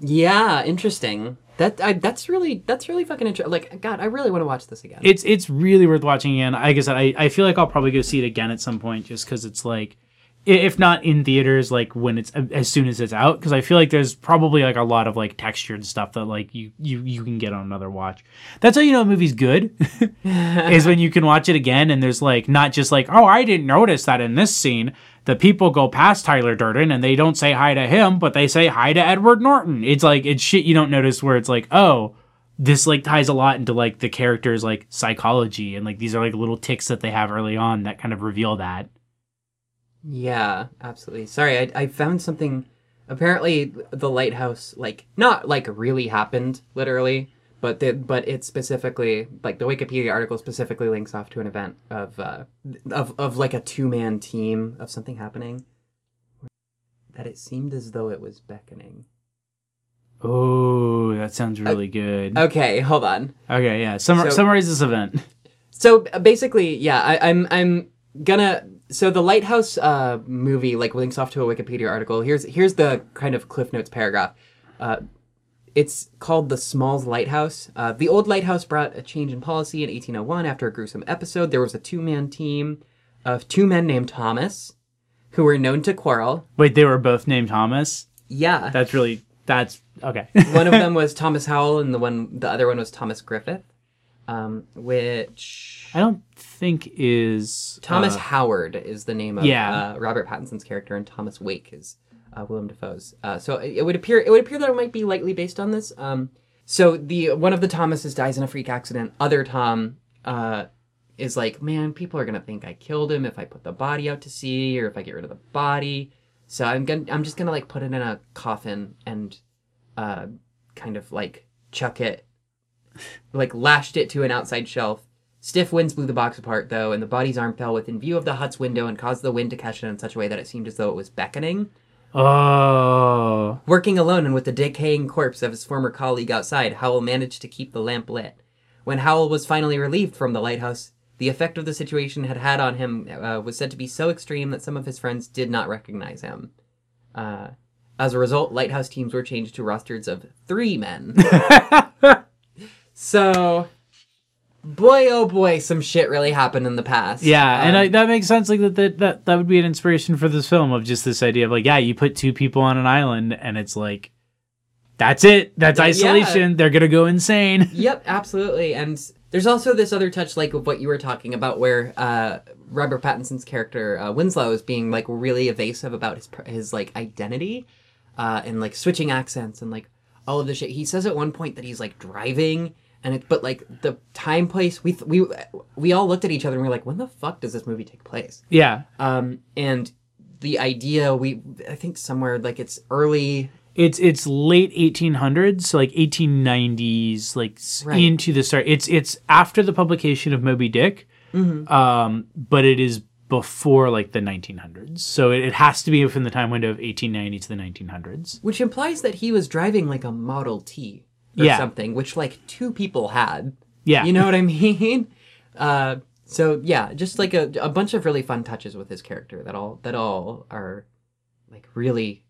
Yeah, interesting. That I, that's really that's really fucking interesting. Like, God, I really want to watch this again. It's it's really worth watching again. Like I said, I I feel like I'll probably go see it again at some point, just because it's like. If not in theaters, like when it's as soon as it's out, because I feel like there's probably like a lot of like textured stuff that like you you you can get on another watch. That's how you know a movie's good, is when you can watch it again and there's like not just like, oh, I didn't notice that in this scene the people go past Tyler Durden and they don't say hi to him, but they say hi to Edward Norton. It's like it's shit you don't notice where it's like, oh, this like ties a lot into like the character's like psychology and like these are like little tics that they have early on that kind of reveal that. Yeah, absolutely. Sorry, I, I found something. Apparently, the lighthouse, like, not like really happened, literally, but the, but it specifically, like, the Wikipedia article specifically links off to an event of uh of of like a two man team of something happening that it seemed as though it was beckoning. Oh, that sounds really uh, good. Okay, hold on. Okay, yeah. Summar- so, summarize this event. So basically, yeah, I, I'm I'm gonna. So the Lighthouse uh, movie, like, links off to a Wikipedia article. Here's here's the kind of Cliff Notes paragraph. Uh, it's called The Smalls Lighthouse. Uh, the old lighthouse brought a change in policy in eighteen oh one after a gruesome episode. There was a two-man team of two men named Thomas who were known to quarrel. Wait, they were both named Thomas? Yeah. That's really, that's, okay. One of them was Thomas Howell, and the one the other one was Thomas Griffith. Um, which I don't think is Thomas uh, Howard is the name of yeah. uh, Robert Pattinson's character, and Thomas Wake is uh, Willem Dafoe's. Uh, so it, it would appear it would appear that it might be lightly based on this. Um, so the one of the Thomases dies in a freak accident. Other Tom uh, is like, man, people are gonna think I killed him if I put the body out to sea or if I get rid of the body. So I'm gonna I'm just gonna like put it in a coffin and uh, kind of like chuck it. Like lashed it to an outside shelf. Stiff winds blew the box apart, though, and the body's arm fell within view of the hut's window and caused the wind to catch it in such a way that it seemed as though it was beckoning. Oh. Working alone and with the decaying corpse of his former colleague outside, Howell managed to keep the lamp lit. When Howell was finally relieved from the lighthouse, the effect of the situation had had on him uh, was said to be so extreme that some of his friends did not recognize him. Uh, as a result, lighthouse teams were changed to rosters of three men. So, boy, oh boy, some shit really happened in the past. Yeah, um, and I, that makes sense. Like that, that, that, that would be an inspiration for this film, of just this idea of like, yeah, you put two people on an island, and it's like, that's it. That's isolation. Yeah. They're gonna go insane. Yep, absolutely. And there's also this other touch, like of what you were talking about, where uh, Robert Pattinson's character uh, Winslow is being like really evasive about his his like identity, uh, and like switching accents and like all of the shit. He says at one point that he's like driving. And it, but like the time, place, we th- we we all looked at each other and we were like, when the fuck does this movie take place? Yeah. Um. And the idea, we I think somewhere like it's early. It's it's late eighteen hundreds, like eighteen nineties, like right. into the start. It's it's after the publication of Moby Dick, mm-hmm. um, but it is before like the nineteen hundreds. So it, it has to be within the time window of eighteen ninety to the nineteen hundreds. Which implies that he was driving like a Model T. Or yeah. something, which like two people had. Yeah. You know what I mean? Uh, so yeah, just like a, a bunch of really fun touches with his character that all that all are like really,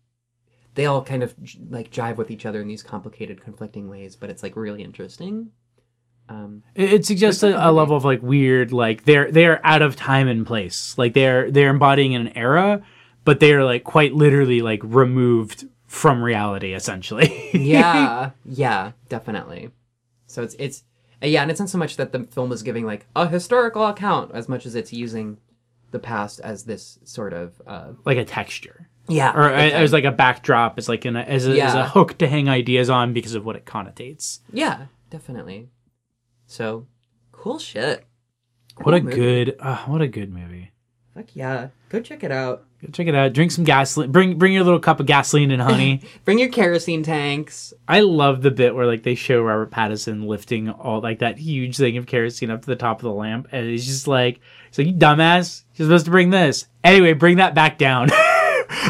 they all kind of like jive with each other in these complicated, conflicting ways, but it's like really interesting. Um, it, it suggests a, a level of like weird, like they're they're out of time and place. Like they're they're embodying an era, but they are like quite literally like removed from reality, essentially. yeah, yeah, definitely. So it's, it's yeah, and it's not so much that the film is giving, like, a historical account as much as it's using the past as this sort of... Uh, like a texture. Yeah. Or exactly. as, like, a backdrop, as, like, an, as, a, yeah. as a hook to hang ideas on because of what it connotates. Yeah, definitely. So, cool shit. Cool what a movie. good, uh, what a good movie. Fuck yeah. Go check it out. Go check it out. Drink some gasoline. Bring bring your little cup of gasoline and honey. Bring your kerosene tanks. I love the bit where like they show Robert Pattinson lifting all like that huge thing of kerosene up to the top of the lamp, and he's just like, "So like, you dumbass, you're supposed to bring this. Anyway, bring that back down."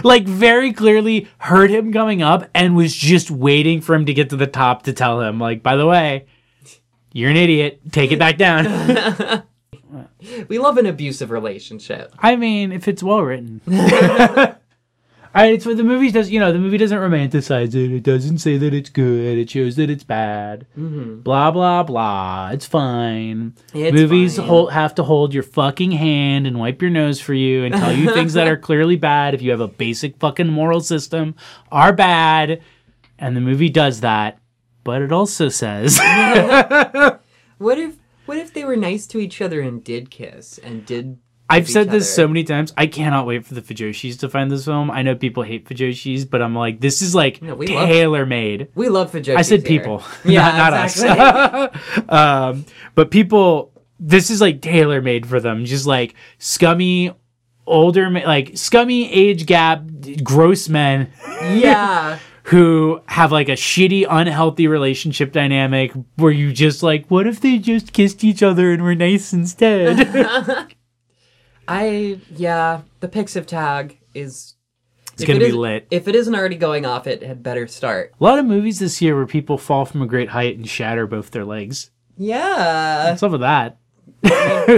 Like very clearly heard him coming up and was just waiting for him to get to the top to tell him, like, "By the way, you're an idiot. Take it back down." We love an abusive relationship. I mean, if it's well written. I, it's what the movie does. You know, the movie doesn't romanticize it. It doesn't say that it's good. It shows that it's bad. Mm-hmm. Blah blah blah. It's fine. It's Movies fine. Hold, have to hold your fucking hand and wipe your nose for you and tell you things that are clearly bad. If you have a basic fucking moral system, are bad, and the movie does that, but it also says, "What if?" What if they were nice to each other and did kiss and did... I've said this so many times. I cannot wait for the Fujoshis to find this film. I know people hate Fujoshis, but I'm like, this is like no, we tailor-made. Love, we love Fujoshis. I said here. people, yeah, not, not exactly. us. um, but people, this is like tailor-made for them. Just like scummy, older, like scummy age gap, gross men. Yeah. Who have like a shitty, unhealthy relationship dynamic where you just like, what if they just kissed each other and were nice instead? I, yeah, the Pixiv tag is... It's going to be lit. If it isn't already going off, it had better start. A lot of movies this year where people fall from a great height and shatter both their legs. Yeah. What's up with that?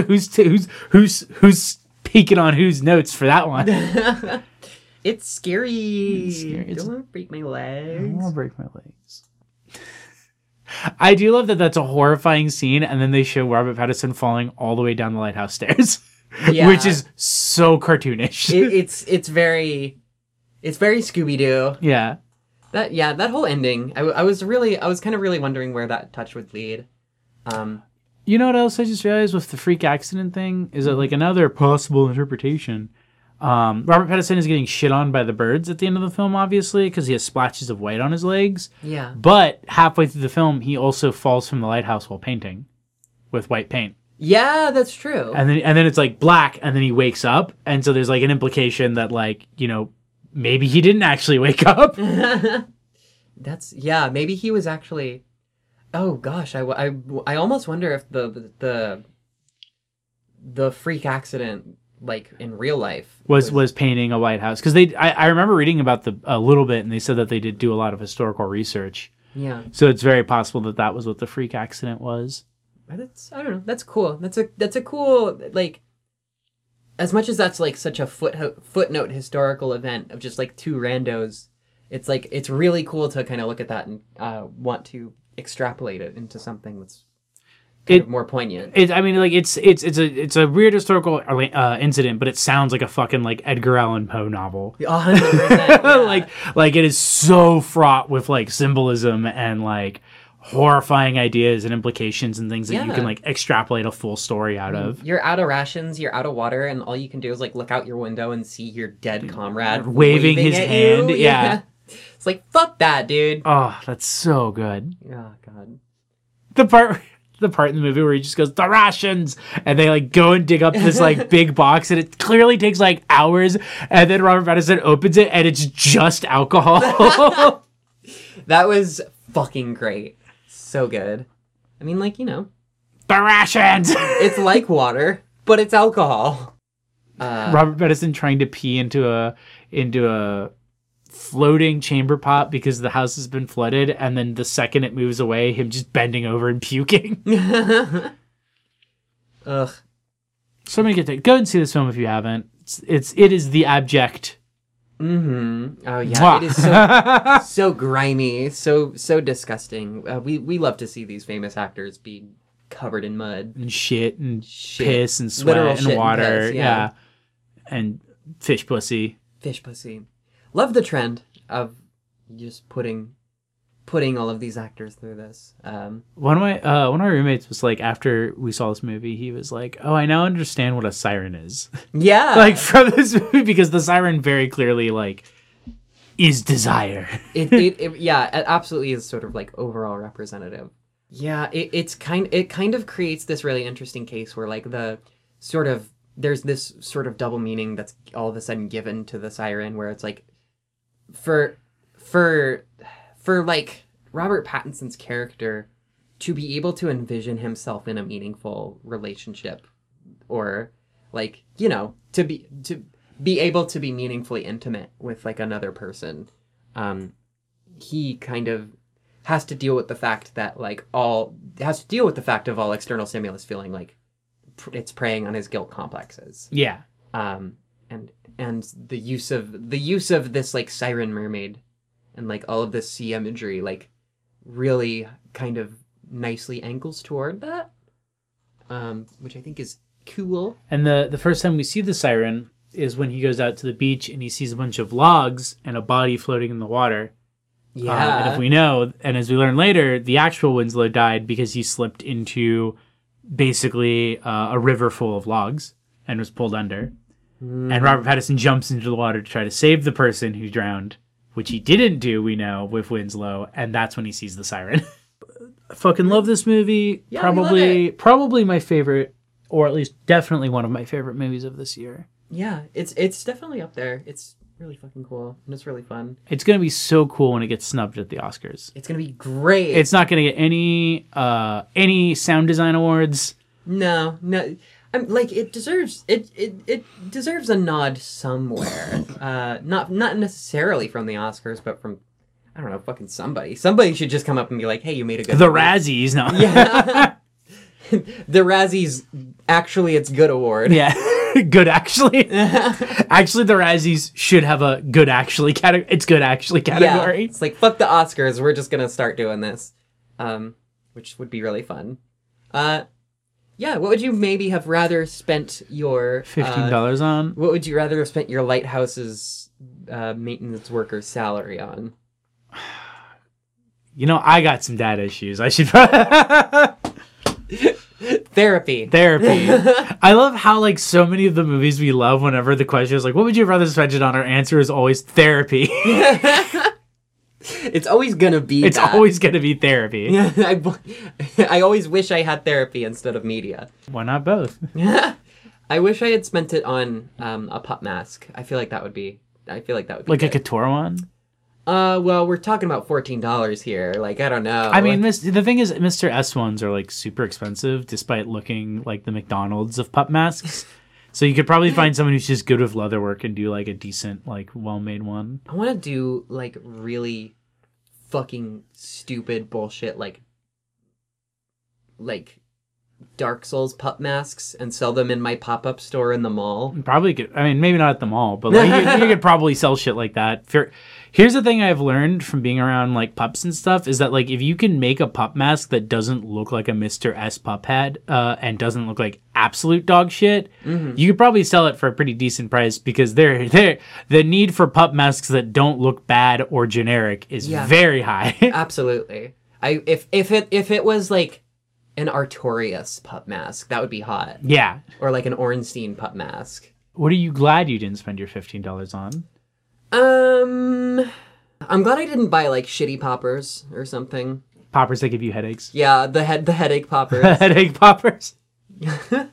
who's, t- who's, who's, who's peeking on whose notes for that one? It's scary. It's scary. Don't want to break my legs. I don't want to break my legs. I do love that that's a horrifying scene, and then they show Robert Pattinson falling all the way down the lighthouse stairs, yeah. which is so cartoonish. It, it's it's very, it's very Scooby-Doo. Yeah, that yeah that whole ending. I, I was really I was kind of really wondering where that touch would lead. Um, you know what else I just realized with the freak accident thing is that like another possible interpretation. Um, Robert Pattinson is getting shit on by the birds at the end of the film, obviously, because he has splashes of white on his legs. Yeah. But halfway through the film, he also falls from the lighthouse while painting with white paint. Yeah, that's true. And then and then it's like black, and then he wakes up. And so there's like an implication that like, you know, maybe he didn't actually wake up. That's, yeah, maybe he was actually, oh gosh, I, I, I almost wonder if the the the, the freak accident... like in real life was was, was painting a lighthouse, because they I, I remember reading about the a little bit, and they said that they did do a lot of historical research, yeah so it's very possible that that was what the freak accident was. That's, I don't know, that's cool. That's a that's a cool, like, as much as that's like such a footnote footnote historical event of just like two randos, it's like it's really cool to kind of look at that and uh want to extrapolate it into something that's kind it, of more poignant. It, I mean, like it's it's it's a it's a weird historical uh, incident, but it sounds like a fucking like Edgar Allan Poe novel. one hundred percent, yeah. Like like it is so fraught with like symbolism and like horrifying ideas and implications and things that yeah. you can like extrapolate a full story out of. You're out of rations, you're out of water, and all you can do is like look out your window and see your dead comrade waving, waving his hand. You. Yeah. It's like, fuck that, dude. Oh, that's so good. Oh, God. The part the part in the movie where he just goes, the rations! And they, like, go and dig up this, like, big box, and it clearly takes, like, hours, and then Robert Pattinson opens it, and it's just alcohol. That was fucking great. So good. I mean, like, you know. The rations! It's like water, but it's alcohol. Uh, Robert Pattinson trying to pee into a into a... floating chamber pot because the house has been flooded, and then the second it moves away, him just bending over and puking. Ugh. So many good things. Go and see this film if you haven't. It's, it's it is the abject. Mm-hmm. Oh yeah. Mwah. It is so so grimy, so so disgusting. Uh, we we love to see these famous actors be covered in mud and shit and shit. piss and sweat Literal and water. And piss, yeah. yeah. And fish pussy. Fish pussy. Love the trend of just putting putting all of these actors through this. Um, one of my uh, one of my roommates was like, after we saw this movie, he was like, "Oh, I now understand what a siren is." Yeah, like from this movie, because the siren very clearly like is desire. it, it, it yeah, it absolutely is sort of like overall representative. Yeah, it, it's kind it kind of creates this really interesting case where like the sort of there's this sort of double meaning that's all of a sudden given to the siren, where it's like. For, for, for like Robert Pattinson's character to be able to envision himself in a meaningful relationship, or like, you know, to be, to be able to be meaningfully intimate with like another person. Um, he kind of has to deal with the fact that like all has to deal with the fact of all external stimulus feeling like it's preying on his guilt complexes. Yeah. Um, And and the use of the use of this like siren mermaid, and like all of this sea imagery like really kind of nicely angles toward that, um, which I think is cool. And the the first time we see the siren is when he goes out to the beach and he sees a bunch of logs and a body floating in the water. Yeah. Uh, and if we know, and as we learn later, the actual Winslow died because he slipped into basically uh, a river full of logs and was pulled under. And Robert Pattinson jumps into the water to try to save the person who drowned, which he didn't do, we know, with Winslow, and that's when he sees the siren. I fucking love this movie. Yeah, probably probably my favorite, or at least definitely one of my favorite movies of this year. Yeah, it's it's definitely up there. It's really fucking cool, and it's really fun. It's going to be so cool when it gets snubbed at the Oscars. It's going to be great. It's not going to get any uh, any sound design awards. No, no. I'm, like it deserves it, it it deserves a nod somewhere. Uh, not not necessarily from the Oscars, but from I don't know, fucking somebody. Somebody should just come up and be like, "Hey, you made a good." The award. Razzies, no. Yeah. The Razzies, actually, it's good award. Yeah, good actually. Actually, the Razzies should have a good actually category. It's good actually category. Yeah, it's like fuck the Oscars. We're just gonna start doing this, um, which would be really fun. Uh. Yeah, what would you maybe have rather spent your... fifteen dollars uh, on? What would you rather have spent your lighthouse's uh, maintenance worker's salary on? You know, I got some dad issues. I should... Therapy. Therapy. I love how, like, so many of the movies we love, whenever the question is, like, what would you rather spend it on? Our answer is always therapy. It's always gonna be It's that. always gonna be therapy. I, I always wish I had therapy instead of media. Why not both? I wish I had spent it on um, a pup mask. I feel like that would be... I feel like that would be Like good. A Katora one? Uh, well, we're talking about fourteen dollars here. Like, I don't know. I mean, like, the thing is, Mister S ones are, like, super expensive, despite looking like the McDonald's of pup masks. So you could probably find someone who's just good with leather work and do, like, a decent, like, well-made one. I want to do, like, really... fucking stupid bullshit like like Dark Souls pup masks and sell them in my pop-up store in the mall. Probably could. I mean, maybe not at the mall, but like, you, you could probably sell shit like that. Here's the thing I've learned from being around like pups and stuff is that like if you can make a pup mask that doesn't look like a Mister S pup head uh, and doesn't look like absolute dog shit, mm-hmm. you could probably sell it for a pretty decent price because they're, they're, the need for pup masks that don't look bad or generic is yeah. very high. Absolutely. I if if it if it was like an Artorias pup mask, that would be hot. Yeah. Or like an Ornstein pup mask. What are you glad you didn't spend your fifteen dollars on? Um, I'm glad I didn't buy like shitty poppers or something. Poppers that give you headaches. Yeah, the head the headache poppers. The headache poppers. I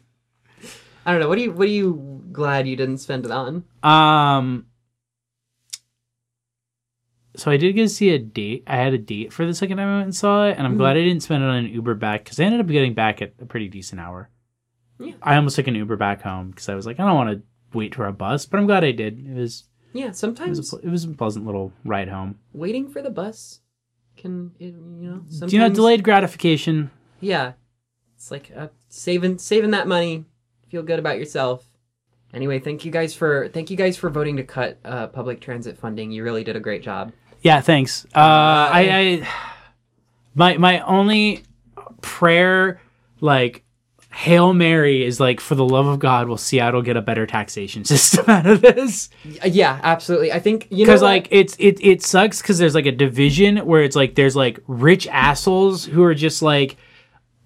don't know. What do you what are you glad you didn't spend it on? Um. So I did go see a date. I had a date for the second time I went and saw it, and I'm mm-hmm. glad I didn't spend it on an Uber back because I ended up getting back at a pretty decent hour. Yeah. I almost took an Uber back home because I was like, I don't want to wait for a bus, but I'm glad I did. It was. Yeah, sometimes it was, a, it was a pleasant little ride home. Waiting for the bus can, you know, sometimes... Do you know, delayed gratification. Yeah. It's like uh, saving saving that money, feel good about yourself. Anyway, thank you guys for thank you guys for voting to cut uh, public transit funding. You really did a great job. Yeah, thanks. Uh, uh, I, I my my only prayer, like Hail Mary, is like, for the love of God, will Seattle get a better taxation system out of this? Yeah, absolutely. I think, you know, because like it's it it sucks because there's like a division where it's like there's like rich assholes who are just like,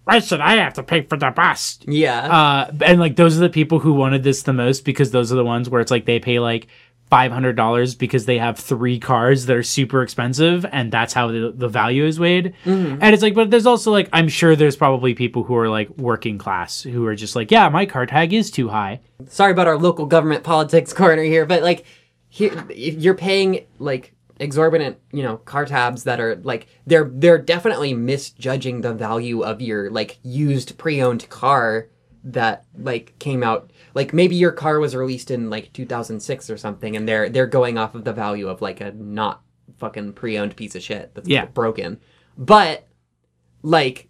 why should I have to pay for the bus? Yeah, uh, and like those are the people who wanted this the most because those are the ones where it's like they pay like five hundred dollars because they have three cars that are super expensive, and that's how the, the value is weighed. Mm-hmm. And it's like, but there's also like, I'm sure there's probably people who are like working class who are just like, yeah, my car tag is too high. Sorry about our local government politics corner here, but like, here, you're paying like exorbitant, you know, car tabs that are like, they're they're definitely misjudging the value of your like used pre-owned car that like came out. Like maybe your car was released in like two thousand six or something, and they're they're going off of the value of like a not fucking pre-owned piece of shit that's yeah. broken. But like,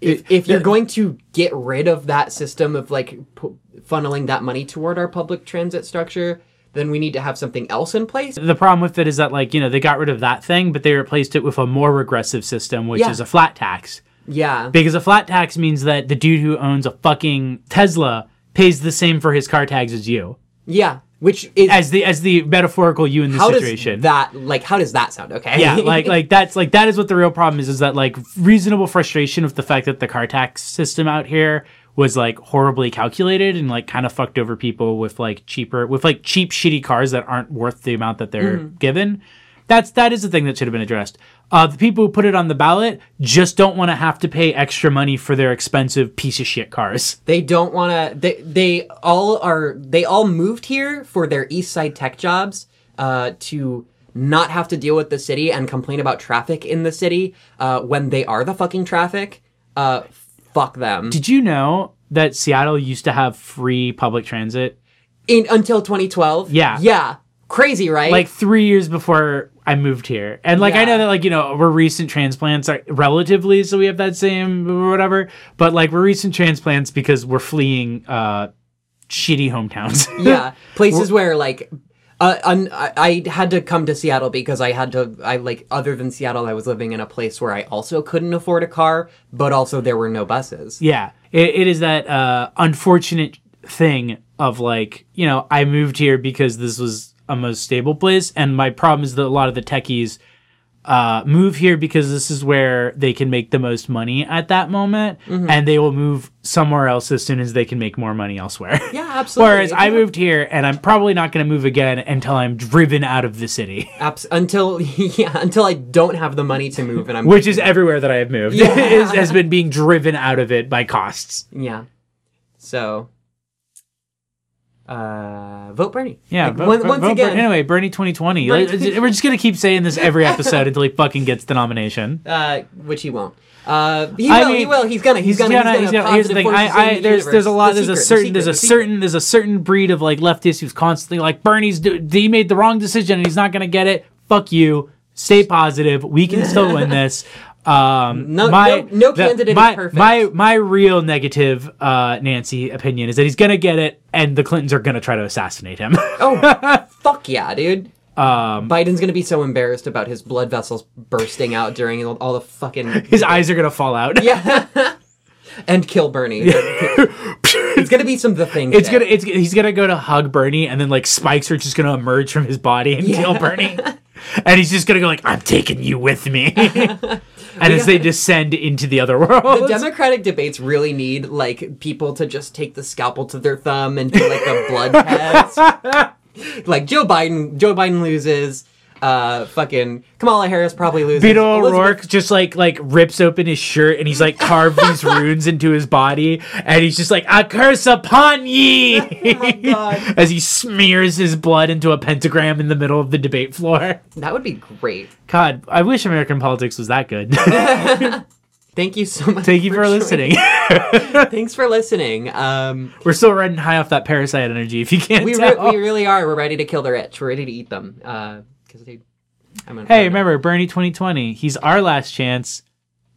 if if you're going to get rid of that system of like p- funneling that money toward our public transit structure, then we need to have something else in place. The problem with it is that like, you know, they got rid of that thing, but they replaced it with a more regressive system, which yeah. is a flat tax. Yeah. Because a flat tax means that the dude who owns a fucking Tesla pays the same for his car tags as you. Yeah. Which is as the as the metaphorical you in this how situation. Does that like how does that sound? Okay. Yeah, like like that's like that is what the real problem is, is that like reasonable frustration with the fact that the car tax system out here was like horribly calculated and like kind of fucked over people with like cheaper with like cheap shitty cars that aren't worth the amount that they're mm-hmm. given. That's that is the thing that should have been addressed. Uh, the people who put it on the ballot just don't want to have to pay extra money for their expensive piece of shit cars. They don't want to. They they all are. They all moved here for their East Side tech jobs uh, to not have to deal with the city and complain about traffic in the city uh, when they are the fucking traffic. Uh, fuck them. Did you know that Seattle used to have free public transit in until twenty twelve? Yeah. Yeah. Crazy, right? Like three years before I moved here. And like, yeah. I know that like, you know, we're recent transplants are relatively, so we have that same or whatever, but like we're recent transplants because we're fleeing uh, shitty hometowns. Yeah. Places where like, uh, un- I-, I had to come to Seattle because I had to, I like, other than Seattle, I was living in a place where I also couldn't afford a car, but also there were no buses. Yeah. It, it is that uh, unfortunate thing of like, you know, I moved here because this was a most stable place, and my problem is that a lot of the techies uh move here because this is where they can make the most money at that moment, mm-hmm. and they will move somewhere else as soon as they can make more money elsewhere. Yeah, absolutely. Whereas yeah. I moved here, and I'm probably not going to move again until I'm driven out of the city. Abs- until yeah, until I don't have the money to move, and I'm which is it. Everywhere that I have moved yeah. is, has been being driven out of it by costs. Yeah, so. Uh, vote Bernie. Yeah, like, vote, one, vote, once vote again. Bernie. Anyway, Bernie twenty twenty. Bernie twenty twenty. We're just going to keep saying this every episode until he fucking gets the nomination. Uh, which he won't. Uh, he I will, mean, he will. He's going to. He's going to. Here's the thing. I, I, the there's, there's a lot, the there's, secret, a certain, the secret, there's a certain, the there's a certain breed of like leftists who's constantly like, Bernie's, do- he made the wrong decision and he's not going to get it. Fuck you. Stay positive. We can still win this. Um, no, my, no, no the, candidate my, is perfect. My, my real negative uh, Nancy opinion is that he's going to get it and the Clintons are going to try to assassinate him. Oh, fuck yeah, dude. Um, Biden's going to be so embarrassed about his blood vessels bursting out during all the fucking... His eyes are going to fall out. Yeah. And kill Bernie. It's going to be some of the things. It's gonna, it's, he's going to go to hug Bernie and then like spikes are just going to emerge from his body and yeah. kill Bernie. And he's just going to go like, I'm taking you with me. And as they descend into the other world. The Democratic debates really need like people to just take the scalpel to their thumb and do like a blood test. Like Joe Biden, Joe Biden loses. Uh, fucking Kamala Harris probably loses. Beto O'Rourke just like like rips open his shirt and he's like carved these runes into his body and he's just like, I curse upon ye. Oh my God. As he smears his blood into a pentagram in the middle of the debate floor. That would be great. God, I wish American politics was that good. Thank you so much. Thank you for, for listening. Thanks for listening. Um, We're still riding high off that parasite energy. If you can't, we tell. Re- we really are. We're ready to kill the rich. We're ready to eat them. Uh, They, I'm gonna, hey, I'm remember gonna... Bernie twenty twenty. He's our last chance,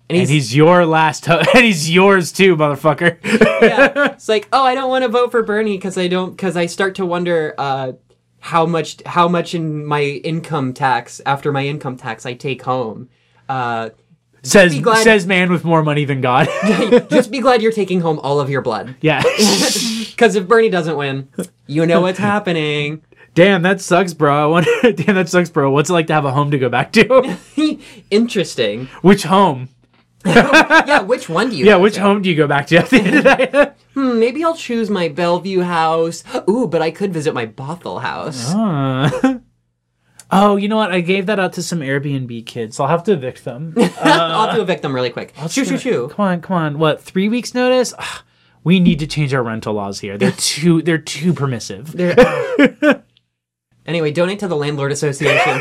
and he's, and he's your last, ho- and he's yours too, motherfucker. Yeah, it's like, oh, I don't want to vote for Bernie because I don't, because I start to wonder uh, how much, how much in my income tax after my income tax I take home. Uh, says says man with more money than God. Just be glad you're taking home all of your blood. Yeah, because if Bernie doesn't win, you know what's happening. Damn, that sucks, bro. I wonder, damn, that sucks, bro. What's it like to have a home to go back to? Interesting. Which home? Yeah, which one do you Yeah, which to? home do you go back to at the end of that? Hmm, maybe I'll choose my Bellevue house. Ooh, but I could visit my Bothell house. Oh. Oh, you know what? I gave that out to some Airbnb kids. I'll have to evict them. Uh, I'll have to evict them really quick. Shoo, shoo, shoo. Come on, come on. What, three weeks notice? Ugh, we need to change our rental laws here. They're too, they're too permissive. They're... Uh, Anyway, donate to the Landlord Association.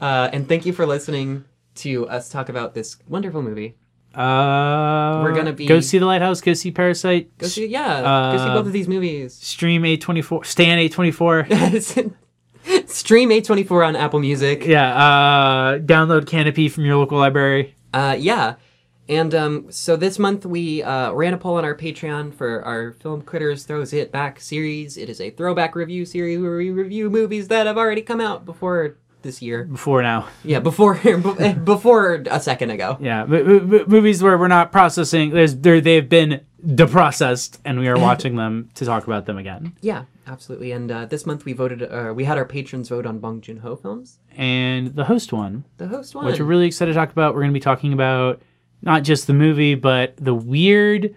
uh, and thank you for listening to us talk about this wonderful movie. Uh, We're going to be... Go see The Lighthouse. Go see Parasite. Go see, yeah. Uh, go see both of these movies. Stream A twenty-four. Stay on A twenty-four. Stream A twenty-four on Apple Music. Yeah. Uh, download Canopy from your local library. Uh, yeah. And um, so this month we uh, ran a poll on our Patreon for our Film Critters Throws It Back series. It is a throwback review series where we review movies that have already come out before this year. Before now. Yeah, before before a second ago. Yeah, m- m- movies where we're not processing. There's, they've been deprocessed and we are watching them to talk about them again. Yeah, absolutely. And uh, this month we voted. Uh, we had our patrons vote on Bong Joon-ho films. And the host won. The host won. Which we're really excited to talk about. We're going to be talking about... Not just the movie, but the weird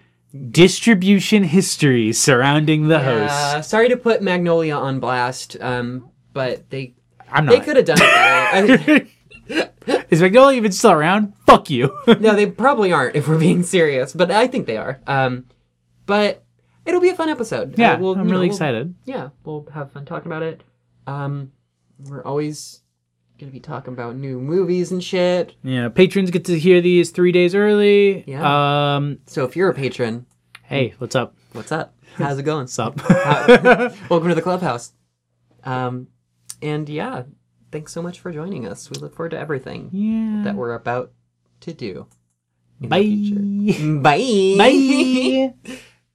distribution history surrounding the yeah, host. Sorry to put Magnolia on blast, um, but they I'm not. They could have done it better. Is Magnolia even still around? Fuck you. No, they probably aren't if we're being serious, but I think they are. Um, but it'll be a fun episode. Yeah, uh, we'll, I'm really know, excited. We'll, yeah, we'll have fun talking about it. Um, we're always... Gonna be talking about new movies and shit. Yeah, patrons get to hear these three days early. Yeah. Um, so if you're a patron, hey, what's up? What's up? How's it going? What's up? How, welcome to the clubhouse. Um, and yeah, thanks so much for joining us. We look forward to everything yeah. that we're about to do. In Bye. The future. Bye. Bye.